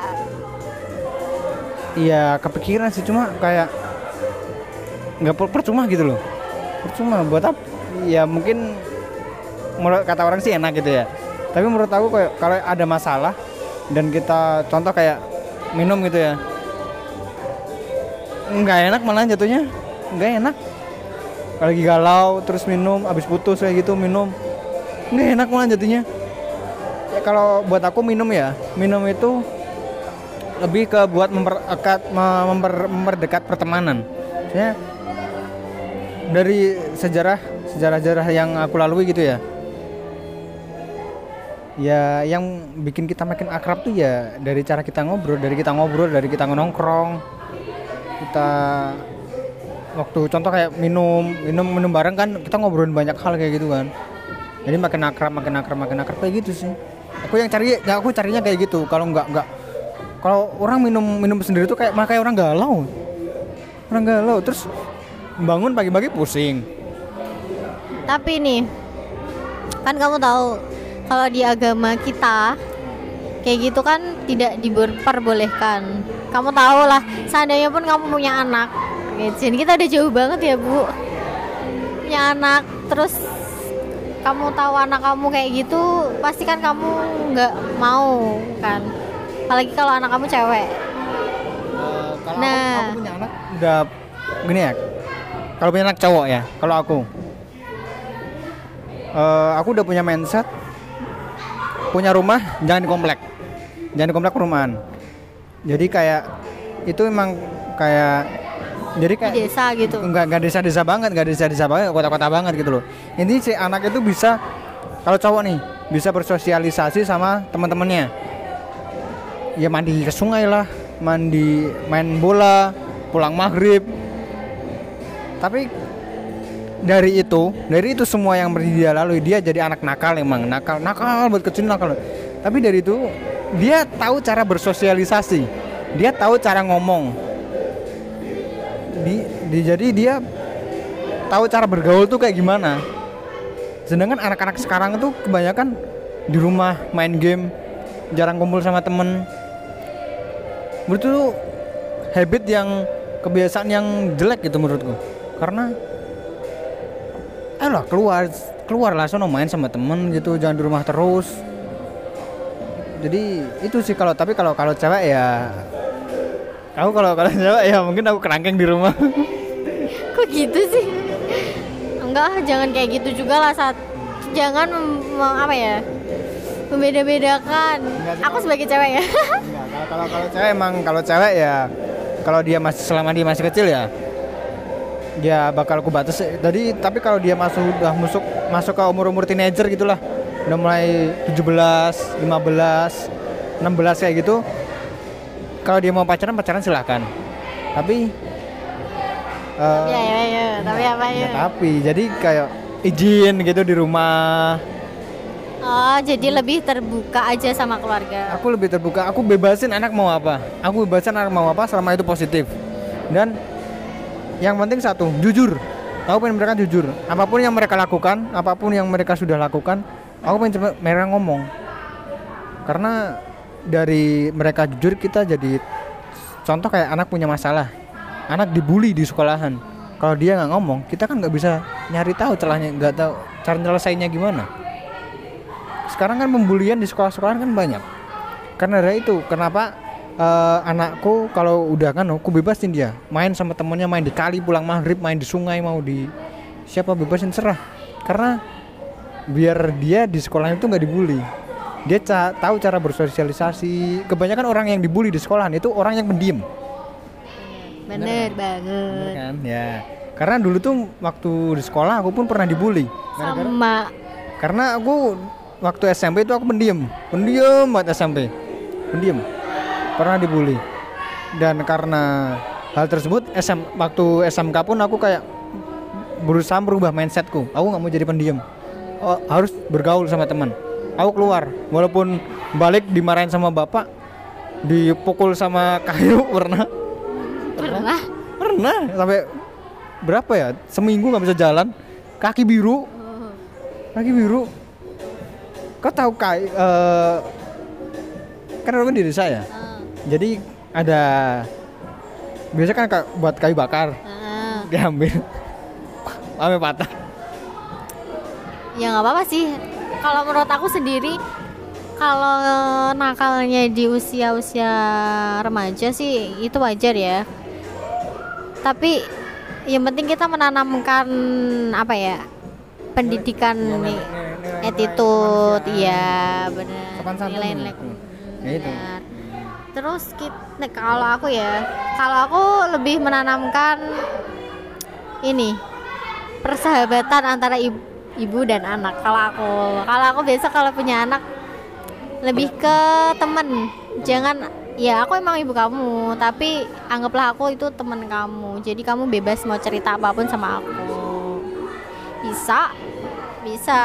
Iya, kepikiran sih, cuma kayak nggak percuma gitu loh. Percuma buat apa? Ya mungkin menurut kata orang sih enak gitu ya, tapi menurut aku kayak kalau ada masalah dan kita contoh kayak minum gitu ya, nggak enak malah jatuhnya, nggak enak. Kalau lagi galau terus minum, abis putus kayak gitu minum, nggak enak malah jatuhnya. kalau buat aku minum ya, minum itu lebih ke buat memperekat memper, memperdekat pertemanan. Maksudnya dari sejarah sejarah-sejarah yang aku lalui gitu ya. Ya yang bikin kita makin akrab tuh ya dari cara kita ngobrol, dari kita ngobrol, dari kita nongkrong. Kita waktu contoh kayak minum, minum minum bareng kan kita ngobrolin banyak hal kayak gitu kan. Jadi makin akrab, makin akrab, makin akrab kayak gitu sih. Aku yang cari, ya aku carinya kayak gitu. Kalau enggak enggak kalau orang minum minum sendiri tuh kayak makanya orang galau. Orang galau terus bangun pagi-pagi pusing. Tapi nih kan kamu tahu kalau di agama kita kayak gitu kan tidak diperbolehkan. Kamu tahu lah, seandainya pun kamu punya anak, jadi kita udah jauh banget ya Bu, punya anak, terus kamu tahu anak kamu kayak gitu, pasti kan kamu nggak mau kan, apalagi kalau anak kamu cewek. Uh, kalau nah, aku, aku punya anak udah gini ya, kalau punya anak cowok ya, kalau aku, uh, aku udah punya mindset. Punya rumah jangan di komplek, jangan di komplek perumahan. Jadi kayak itu emang kayak jadi kayak di desa gitu. Enggak enggak desa-desa banget, enggak desa-desa banget, kota-kota banget gitu loh. Ini si anak itu bisa kalau cowok nih bisa bersosialisasi sama teman-temannya. Ya mandi ke sungai lah, mandi main bola, pulang maghrib. Tapi dari itu, dari itu semua yang dia lalui, dia jadi anak nakal emang, nakal, nakal buat kecil nakal. Tapi dari itu dia tahu cara bersosialisasi, dia tahu cara ngomong. Di, di, jadi dia tahu cara bergaul tuh kayak gimana. Sedangkan anak-anak sekarang tuh kebanyakan di rumah main game, jarang kumpul sama temen. Menurut itu habit yang kebiasaan yang jelek gitu menurutku. Karena ayolah keluar, keluar lah sono main sama temen gitu, jangan di rumah terus. Jadi itu sih kalau tapi kalau kalau cewek ya, aku kalau kalau cewek ya mungkin aku kerangkeng di rumah. Kok gitu sih? Enggak, jangan kayak gitu juga lah saat, jangan mem, apa ya, membeda-bedakan. Enggak, aku sebagai cewek ya. Enggak, kalau, kalau kalau cewek emang kalau cewek ya, kalau dia masih selama dia masih kecil ya. Ya bakal aku batas tadi, tapi kalau dia masuk udah masuk masuk ke umur-umur teenager gitulah, udah mulai tujuh belas, lima belas, enam belas kayak gitu. Kalau dia mau pacaran pacaran silakan. Tapi uh, ya, ya, ya. Tapi apa ya? Ya tapi jadi kayak izin gitu di rumah. Oh, jadi lebih terbuka aja sama keluarga. Aku lebih terbuka, aku bebasin anak mau apa. Aku bebasin anak mau apa selama itu positif. Dan yang penting satu, jujur. Aku pengen mereka jujur. Apapun yang mereka lakukan, apapun yang mereka sudah lakukan, aku pengen cepat mereka ngomong. Karena dari mereka jujur kita jadi contoh kayak anak punya masalah, anak dibully di sekolahan. Kalau dia nggak ngomong, kita kan nggak bisa nyari tahu celahnya, nggak tahu cara nyelesainnya gimana. Sekarang kan pembulian di sekolah-sekolahan kan banyak. Karena dari itu, kenapa? Uh, anakku kalau udah kan aku bebasin dia main sama temennya, main di kali, pulang maghrib main di sungai, mau di siapa bebasin serah, karena biar dia di sekolahnya itu nggak dibully, dia ca- tahu cara bersosialisasi. Kebanyakan orang yang dibully di sekolahan itu orang yang pendiam. Bener, bener banget, bener kan? Ya karena dulu tuh waktu di sekolah aku pun pernah dibully sama, karena aku waktu S M P itu aku pendiam pendiam banget S M P pendiam pernah dibully. Dan karena hal tersebut S M, waktu S M K pun aku kayak berusaha merubah mindsetku. Aku nggak mau jadi pendiam, oh, harus bergaul sama teman. Aku keluar, walaupun balik dimarahin sama bapak, dipukul sama kayu pernah. Pernah? Pernah sampai berapa ya? Seminggu nggak bisa jalan, kaki biru, kaki biru. Kau tahu kayu? Uh, kan orang di desa ya. Jadi ada biasa kan k- buat kayu bakar, ah. Diambil, ambil patah. Ya nggak apa-apa sih. Kalau menurut aku sendiri, kalau nakalnya di usia-usia remaja sih itu wajar ya. Tapi yang penting kita menanamkan apa ya, pendidikan, nilai, nilai, nilai, attitude, nilai, nilai, nilai, ya benar. papan santun. Nilai-nilai ya itu. Terus kita, kalau aku ya, kalau aku lebih menanamkan ini persahabatan antara ibu, ibu dan anak. Kalau aku, kalau aku biasa kalau punya anak lebih ke temen. Jangan, ya aku emang ibu kamu, tapi anggaplah aku itu temen kamu. Jadi kamu bebas mau cerita apapun sama aku. Bisa, bisa.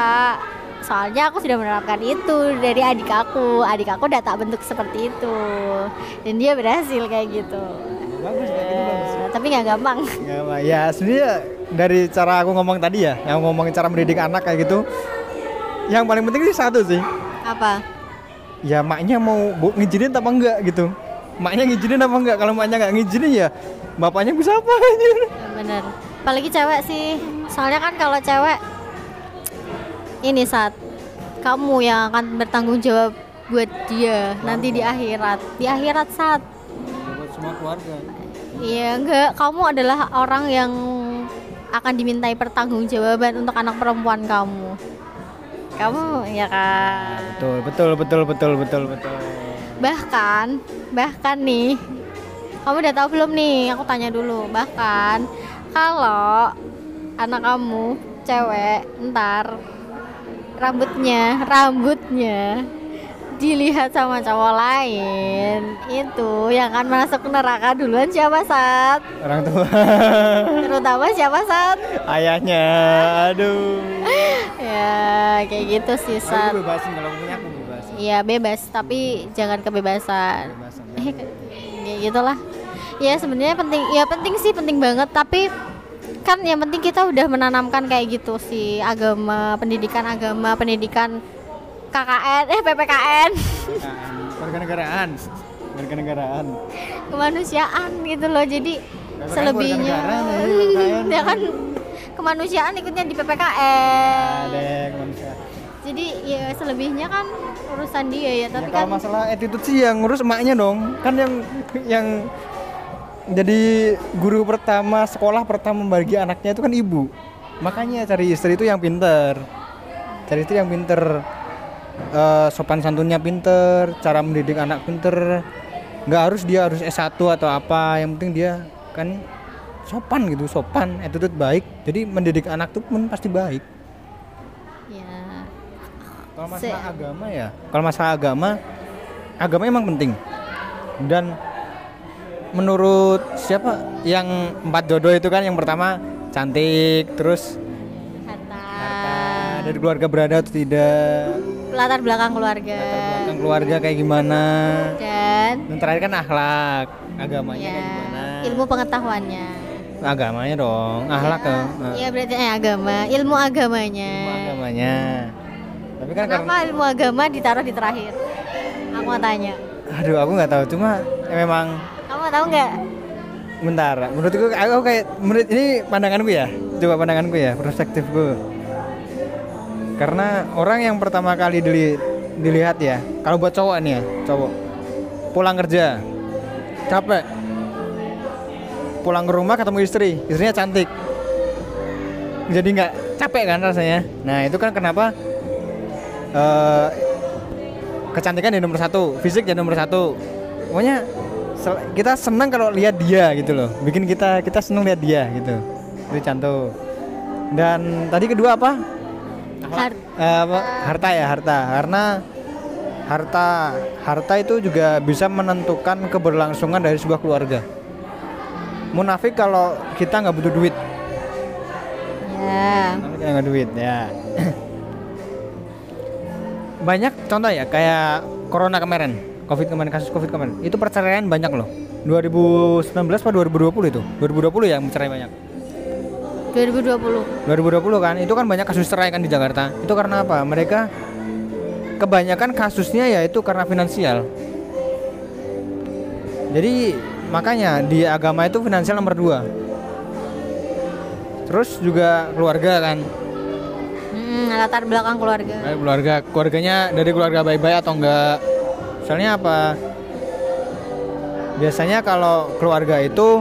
Soalnya aku sudah menerapkan itu dari adik aku. Adik aku udah tak bentuk seperti itu, dan dia berhasil kayak gitu. Bagus, kayak gitu bagus. Tapi nggak gampang. Gampang. Ya sebenarnya dari cara aku ngomong tadi ya, yang ngomongin cara mendidik anak kayak gitu, yang paling penting sih satu sih. Apa? Ya maknya mau ngizinin apa enggak gitu. Maknya ngizinin apa enggak. Kalau maknya nggak ngizinin ya bapaknya bisa apa aja. Bener. Apalagi cewek sih. Soalnya kan kalau cewek ini saat kamu yang akan bertanggung jawab buat dia keluarga. Nanti di akhirat, di akhirat saat buat semua keluarga. Iya enggak, kamu adalah orang yang akan dimintai pertanggungjawaban untuk anak perempuan kamu. Kamu ya kan. Betul, betul, betul, betul, betul, betul. Bahkan, bahkan nih, kamu udah tahu belum nih? Aku tanya dulu. Bahkan kalau anak kamu cewek, ntar rambutnya, rambutnya dilihat sama cowok lain, itu yang akan masuk neraka duluan siapa, Sat? Orang tua. Terutama siapa, Sat? Ayahnya. Aduh. Ya kayak gitu sih, Sat. Aku bebasin, kalau punya aku bebasin. Iya bebas, tapi jangan kebebasan. Kebebasan. Kayak gitulah. Ya sebenarnya penting, ya penting sih, penting banget. Tapi kan yang penting kita udah menanamkan kayak gitu sih, agama, pendidikan agama, pendidikan K K N, eh P P K N, kewarganegaraan, kewarganegaraan, kemanusiaan gitu loh. Jadi P P K N selebihnya, ya kan kemanusiaan ikutnya di P P K N. Adek, jadi ya selebihnya kan urusan dia ya. Tapi ya, kalau kan masalah attitude sih yang ngurus emaknya dong, kan yang yang jadi guru pertama, sekolah pertama bagi anaknya itu kan ibu. Makanya cari istri itu yang pinter. Cari istri yang pinter, uh, sopan santunnya pinter, cara mendidik anak pinter. Gak harus dia harus S satu atau apa, yang penting dia kan sopan gitu, sopan, attitude baik. Jadi mendidik anak tuh pun pasti baik. Ya. Kalau masalah Se- agama ya, kalau masalah agama, agama emang penting. Dan menurut siapa yang empat jodoh itu kan, yang pertama cantik, terus harta, harta dari keluarga berada atau tidak, latar belakang keluarga, latar belakang keluarga kayak gimana, dan yang terakhir kan akhlak, agamanya ya, kayak gimana, ilmu pengetahuannya, agamanya dong, akhlak ya, eh. ya berarti eh, agama, ilmu agamanya, ilmu agamanya. Tapi kan kenapa karena ilmu agama ditaruh di terakhir? Aku tanya. Aduh aku nggak tahu, cuma ya memang. Kamu tahu nggak? Bentar, menurutku aku kayak menurut ini pandanganku ya, coba pandanganku ya, perspektifku. Karena orang yang pertama kali dili, dilihat ya, kalau buat cowok nih ya, cowok pulang kerja capek, pulang ke rumah ketemu istri, istrinya cantik, jadi nggak capek kan rasanya? Nah itu kan kenapa uh, kecantikan jadi nomor satu, fisik jadi nomor satu, pokoknya kita senang kalau lihat dia gitu loh, bikin kita kita senang lihat dia gitu, itu cantik. Dan tadi kedua apa? Har- uh, apa? Harta ya, harta. Karena harta harta itu juga bisa menentukan keberlangsungan dari sebuah keluarga. Munafik kalau kita nggak butuh duit. Ya. Yeah. Nggak duit ya. Banyak contoh ya, kayak corona kemarin. Covid kemarin, kasus Covid kemarin. Itu perceraian banyak loh. dua ribu sembilan belas atau dua ribu dua puluh itu? dua ribu dua puluh ya perceraian banyak. dua ribu dua puluh. dua ribu dua puluh kan, itu kan banyak kasus cerai kan di Jakarta. Itu karena apa? Mereka kebanyakan kasusnya ya itu karena finansial. Jadi makanya di agama itu finansial nomor dua. Terus juga keluarga kan. Hmm, latar belakang keluarga. Keluarga, keluarganya dari keluarga baik-baik atau enggak? Soalnya apa? Biasanya kalau keluarga itu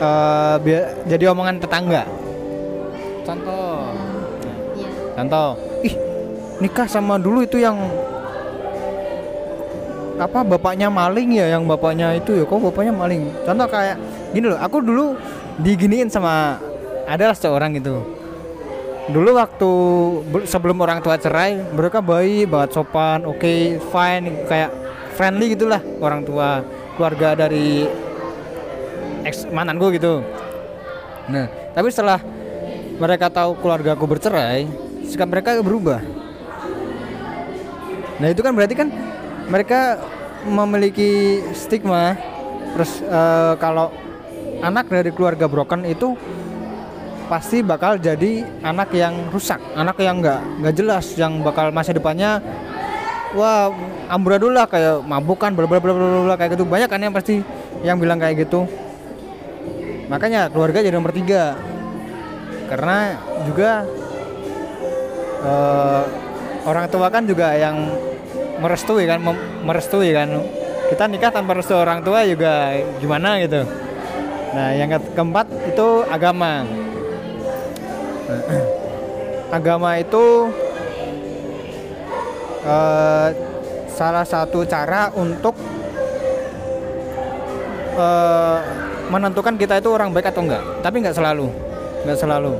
uh, bia- jadi omongan tetangga. Contoh. Contoh. Ih, nikah sama dulu itu yang apa bapaknya maling ya, yang bapaknya itu ya, kok bapaknya maling. Contoh kayak gini loh, aku dulu diginiin sama adalah seorang gitu. Dulu waktu sebelum orang tua cerai, mereka baik banget, sopan, oke, okay, fine, kayak friendly gitulah orang tua keluarga dari ex mantan gue gitu. Nah, tapi setelah mereka tahu keluargaku bercerai, sikap mereka berubah. Nah, itu kan berarti kan mereka memiliki stigma. Terus uh, kalau anak dari keluarga broken itu pasti bakal jadi anak yang rusak, anak yang nggak nggak jelas, yang bakal masa depannya wah amburadul lah, kayak mabukan, bla bla bla bla kayak gitu. Banyak kan yang pasti yang bilang kayak gitu. Makanya keluarga jadi nomor tiga, karena juga uh, orang tua kan juga yang merestui kan, merestui kan. Kita nikah tanpa restu orang tua juga gimana gitu. Nah, yang keempat itu agama. Agama itu eh, salah satu cara untuk eh, menentukan kita itu orang baik atau enggak. Tapi enggak selalu, enggak selalu.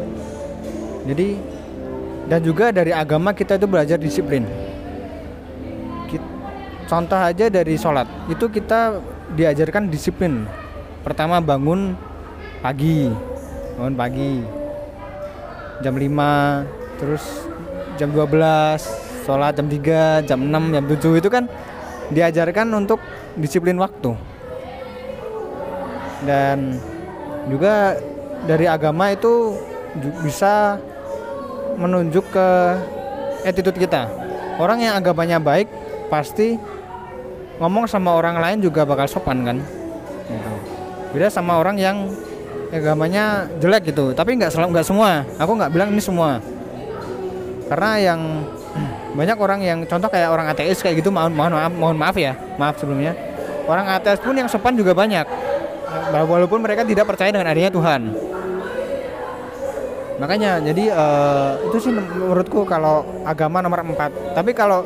Jadi dan juga dari agama kita itu belajar disiplin. Contoh aja dari sholat, itu kita diajarkan disiplin. Pertama bangun pagi, bangun pagi jam lima, terus jam dua belas, sholat jam tiga, jam enam, jam tujuh. Itu kan diajarkan untuk disiplin waktu. Dan juga dari agama itu bisa menunjuk ke attitude kita. Orang yang agamanya baik pasti ngomong sama orang lain juga bakal sopan kan, beda sama orang yang agamanya jelek gitu. Tapi nggak selalu, nggak semua, aku nggak bilang ini semua, karena yang banyak orang yang contoh kayak orang ateis kayak gitu, mohon maaf, mohon maaf ya, maaf sebelumnya, orang ateis pun yang sopan juga banyak, walaupun mereka tidak percaya dengan adanya Tuhan. Makanya jadi uh, itu sih menurutku kalau agama nomor empat. Tapi kalau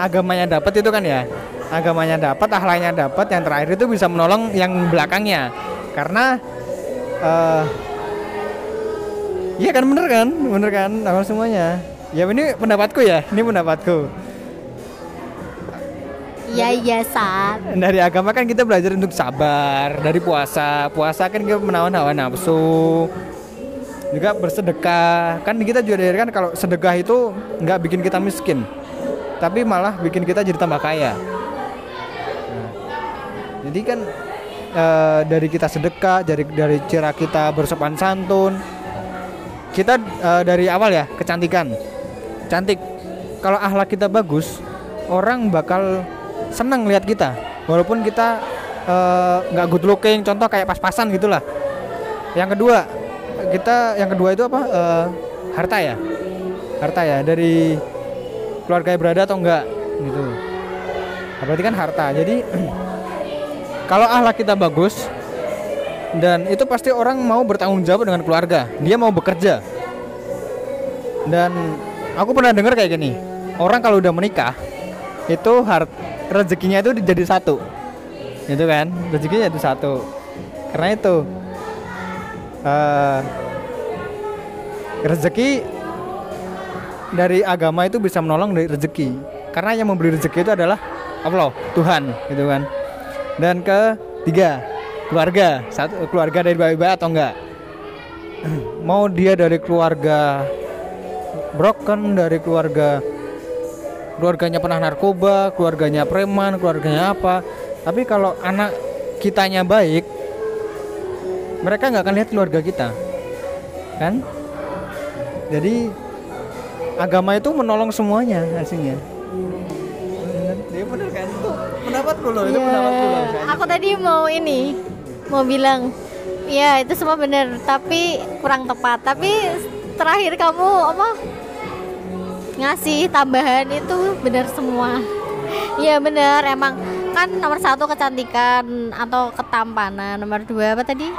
agamanya dapat itu kan ya, agamanya dapat, akhlaknya dapat, yang terakhir itu bisa menolong yang belakangnya. Karena uh, iya kan, bener kan, bener kan sama semuanya. Ya ini pendapatku ya, ini pendapatku. Iya iya Sat. Dari agama kan kita belajar untuk sabar, dari puasa, puasa kan kita menahan hawa nafsu. Juga bersedekah, kan kita juga diajarkan kalau sedekah itu nggak bikin kita miskin, tapi malah bikin kita jadi tambah kaya. Nah, jadi kan e, dari kita sedekah, dari dari cara kita bersopan santun, kita e, dari awal ya kecantikan, cantik. Kalau akhlak kita bagus, orang bakal senang lihat kita, walaupun kita nggak e, good looking, contoh kayak pas-pasan gitulah. Yang kedua kita, yang kedua itu apa? E, harta ya, harta ya dari keluarga berada atau enggak gitu. Nah, berarti kan harta. Jadi kalau akhlak kita bagus, dan itu pasti orang mau bertanggung jawab dengan keluarga, dia mau bekerja. Dan aku pernah dengar kayak gini, orang kalau udah menikah itu hart rezekinya itu jadi satu, gitu kan? Rezekinya itu satu. Karena itu uh, rezeki dari agama itu bisa menolong dari rezeki, karena yang memberi rezeki itu adalah Allah, Tuhan, gitu kan. Dan ketiga, keluarga. Satu, keluarga dari baik-baik atau enggak. Mau dia dari keluarga broken, dari keluarga keluarganya pernah narkoba, keluarganya preman, keluarganya apa, tapi kalau anak kitanya baik, mereka nggak akan lihat keluarga kita, kan? Jadi agama itu menolong semuanya aslinya. Dia bener kan? Itu pendapatku loh, itu pendapatku loh. Aku tadi mau ini, mau bilang, ya itu semua bener, tapi kurang tepat. Tapi terakhir kamu apa ngasih tambahan itu bener semua. Iya bener, emang kan nomor satu kecantikan atau ketampanan, nomor dua apa tadi?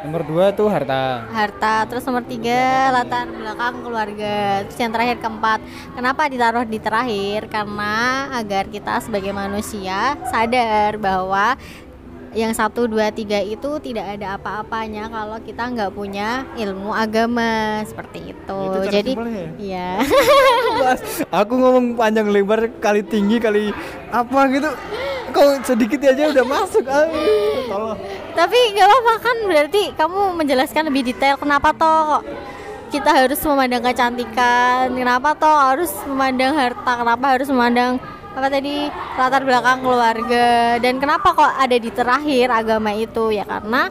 Nomor dua tuh harta. Harta, terus nomor tiga latar belakang keluarga. Terus yang terakhir keempat. Kenapa ditaruh di terakhir? Karena agar kita sebagai manusia sadar bahwa yang satu, dua, tiga itu tidak ada apa-apanya kalau kita nggak punya ilmu agama seperti itu. Itu jadi, ya. Aku ngomong panjang lebar kali tinggi kali apa gitu. Kau sedikit aja udah masuk. Aduh, tolong. Tapi gak apa-apa kan, berarti kamu menjelaskan lebih detail kenapa toh kita harus memandang kecantikan, kenapa toh harus memandang harta, kenapa harus memandang apa tadi latar belakang keluarga, dan kenapa kok ada di terakhir agama itu. Ya karena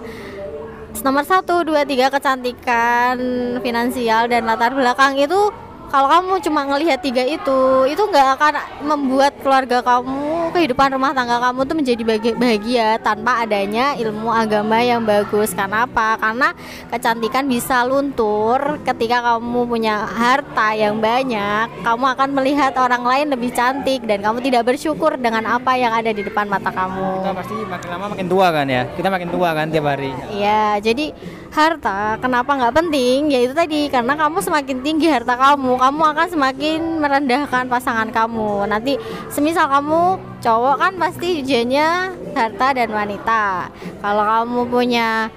nomor satu, dua, tiga kecantikan, finansial, dan latar belakang itu kalau kamu cuma ngelihat tiga itu, itu nggak akan membuat keluarga kamu, kehidupan rumah tangga kamu tuh menjadi bahagia tanpa adanya ilmu agama yang bagus. Karena apa? Karena kecantikan bisa luntur ketika kamu punya harta yang banyak. Kamu akan melihat orang lain lebih cantik dan kamu tidak bersyukur dengan apa yang ada di depan mata kamu. Kita pasti makin lama makin tua kan ya? Kita makin tua kan tiap hari. Iya, jadi harta kenapa nggak penting? Ya itu tadi, karena kamu semakin tinggi harta kamu, kamu akan semakin merendahkan pasangan kamu. Nanti semisal kamu cowok kan pasti ujiannya harta dan wanita. Kalau kamu punya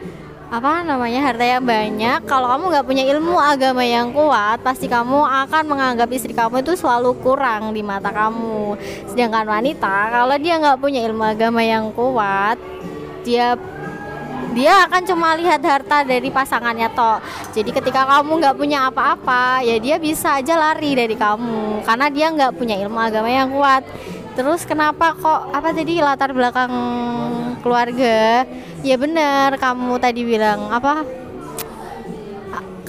apa namanya harta yang banyak, kalau kamu nggak punya ilmu agama yang kuat, pasti kamu akan menganggap istri kamu itu selalu kurang di mata kamu. Sedangkan wanita, kalau dia nggak punya ilmu agama yang kuat, dia dia akan cuma lihat harta dari pasangannya toh. Jadi ketika kamu nggak punya apa-apa, ya dia bisa aja lari dari kamu karena dia nggak punya ilmu agama yang kuat. Terus kenapa kok apa tadi latar belakang keluarga? Ya benar, kamu tadi bilang apa?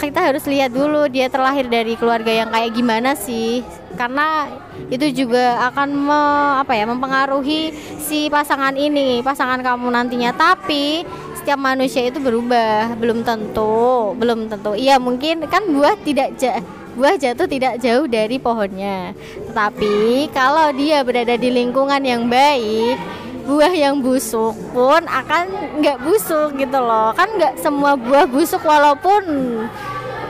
Kita harus lihat dulu dia terlahir dari keluarga yang kayak gimana sih? Karena itu juga akan me, apa ya mempengaruhi si pasangan ini, pasangan kamu nantinya. Tapi setiap manusia itu berubah, belum tentu, belum tentu. Iya mungkin kan buah tidak ja, buah jatuh tidak jauh dari pohonnya. Tetapi kalau dia berada di lingkungan yang baik, buah yang busuk pun akan nggak busuk gitu loh. Kan nggak semua buah busuk, walaupun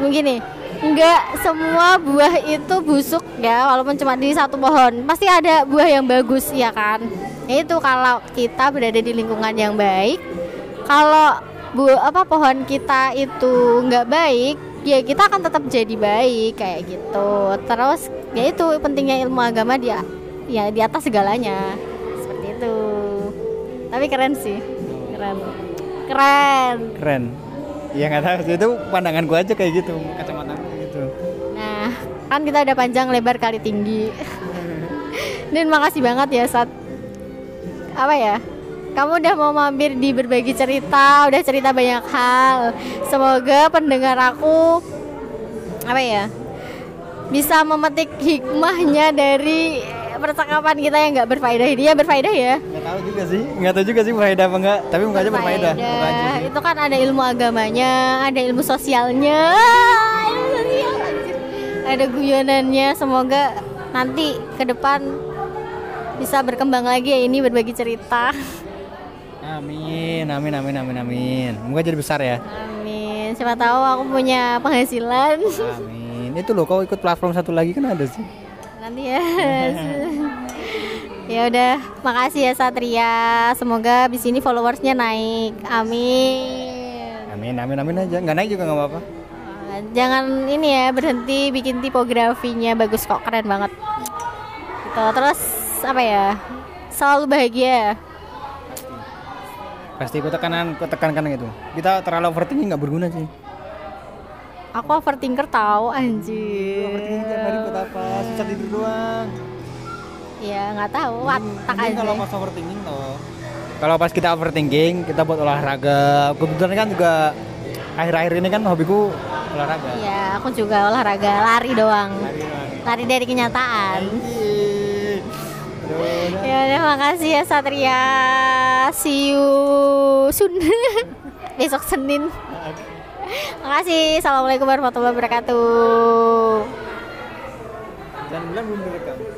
begini, nggak semua buah itu busuk ya, walaupun cuma di satu pohon. Pasti ada buah yang bagus ya kan. Itu kalau kita berada di lingkungan yang baik. Kalau bu apa pohon kita itu nggak baik, ya kita akan tetap jadi baik kayak gitu. Terus ya itu pentingnya ilmu agama, dia ya di atas segalanya seperti itu. Tapi keren sih, keren, keren, keren. Ya nggak tahu itu pandangan gua aja kayak gitu, kacamata kayak gitu. Nah kan kita udah panjang lebar kali tinggi. Dan makasih banget ya saat apa ya. Kamu udah mau mampir di berbagi cerita, udah cerita banyak hal. Semoga pendengar aku apa ya bisa memetik hikmahnya dari percakapan kita yang nggak berfaedah. Dia berfaedah ya? Nggak tahu juga sih, nggak tahu juga sih berfaedah apa nggak. Tapi mukanya berfaedah. berfaedah. Itu kan ada ilmu agamanya, ada ilmu sosialnya, ilmu sosial, ada guyonannya. Semoga nanti ke depan bisa berkembang lagi ya ini berbagi cerita. Amin, amin, amin, amin, amin. Semoga jadi besar ya. Amin. Siapa tahu aku punya penghasilan. Amin. Itu loh, kau ikut platform satu lagi kan ada sih. Nanti ya. Ya udah, makasih ya Satria. Semoga di sini followersnya naik. Amin. Amin, amin, amin aja. Nggak naik juga nggak apa-apa. Jangan ini ya berhenti bikin tipografinya bagus kok, keren banget. Gitu. Terus apa ya? Selalu bahagia. Pasti aku tekanan, aku tekankan gitu. Kita terlalu overthinking nggak berguna sih. Aku overthinker tahu anjir. Overthinking tiap hari buat apa? Susah tidur doang. Iya nggak tahu. Tak aja. Kalau pas overthinking loh. Kalau pas kita overthinking kita buat olahraga. Kebetulan kan juga akhir-akhir ini kan hobiku olahraga. Iya aku juga olahraga, lari doang. Lari, lari. lari dari kenyataan. Lari. Ya udah, makasih ya Satria. See you soon. Besok Senin. Makasih. Assalamualaikum warahmatullahi wabarakatuh. Dan bulan belum direkam.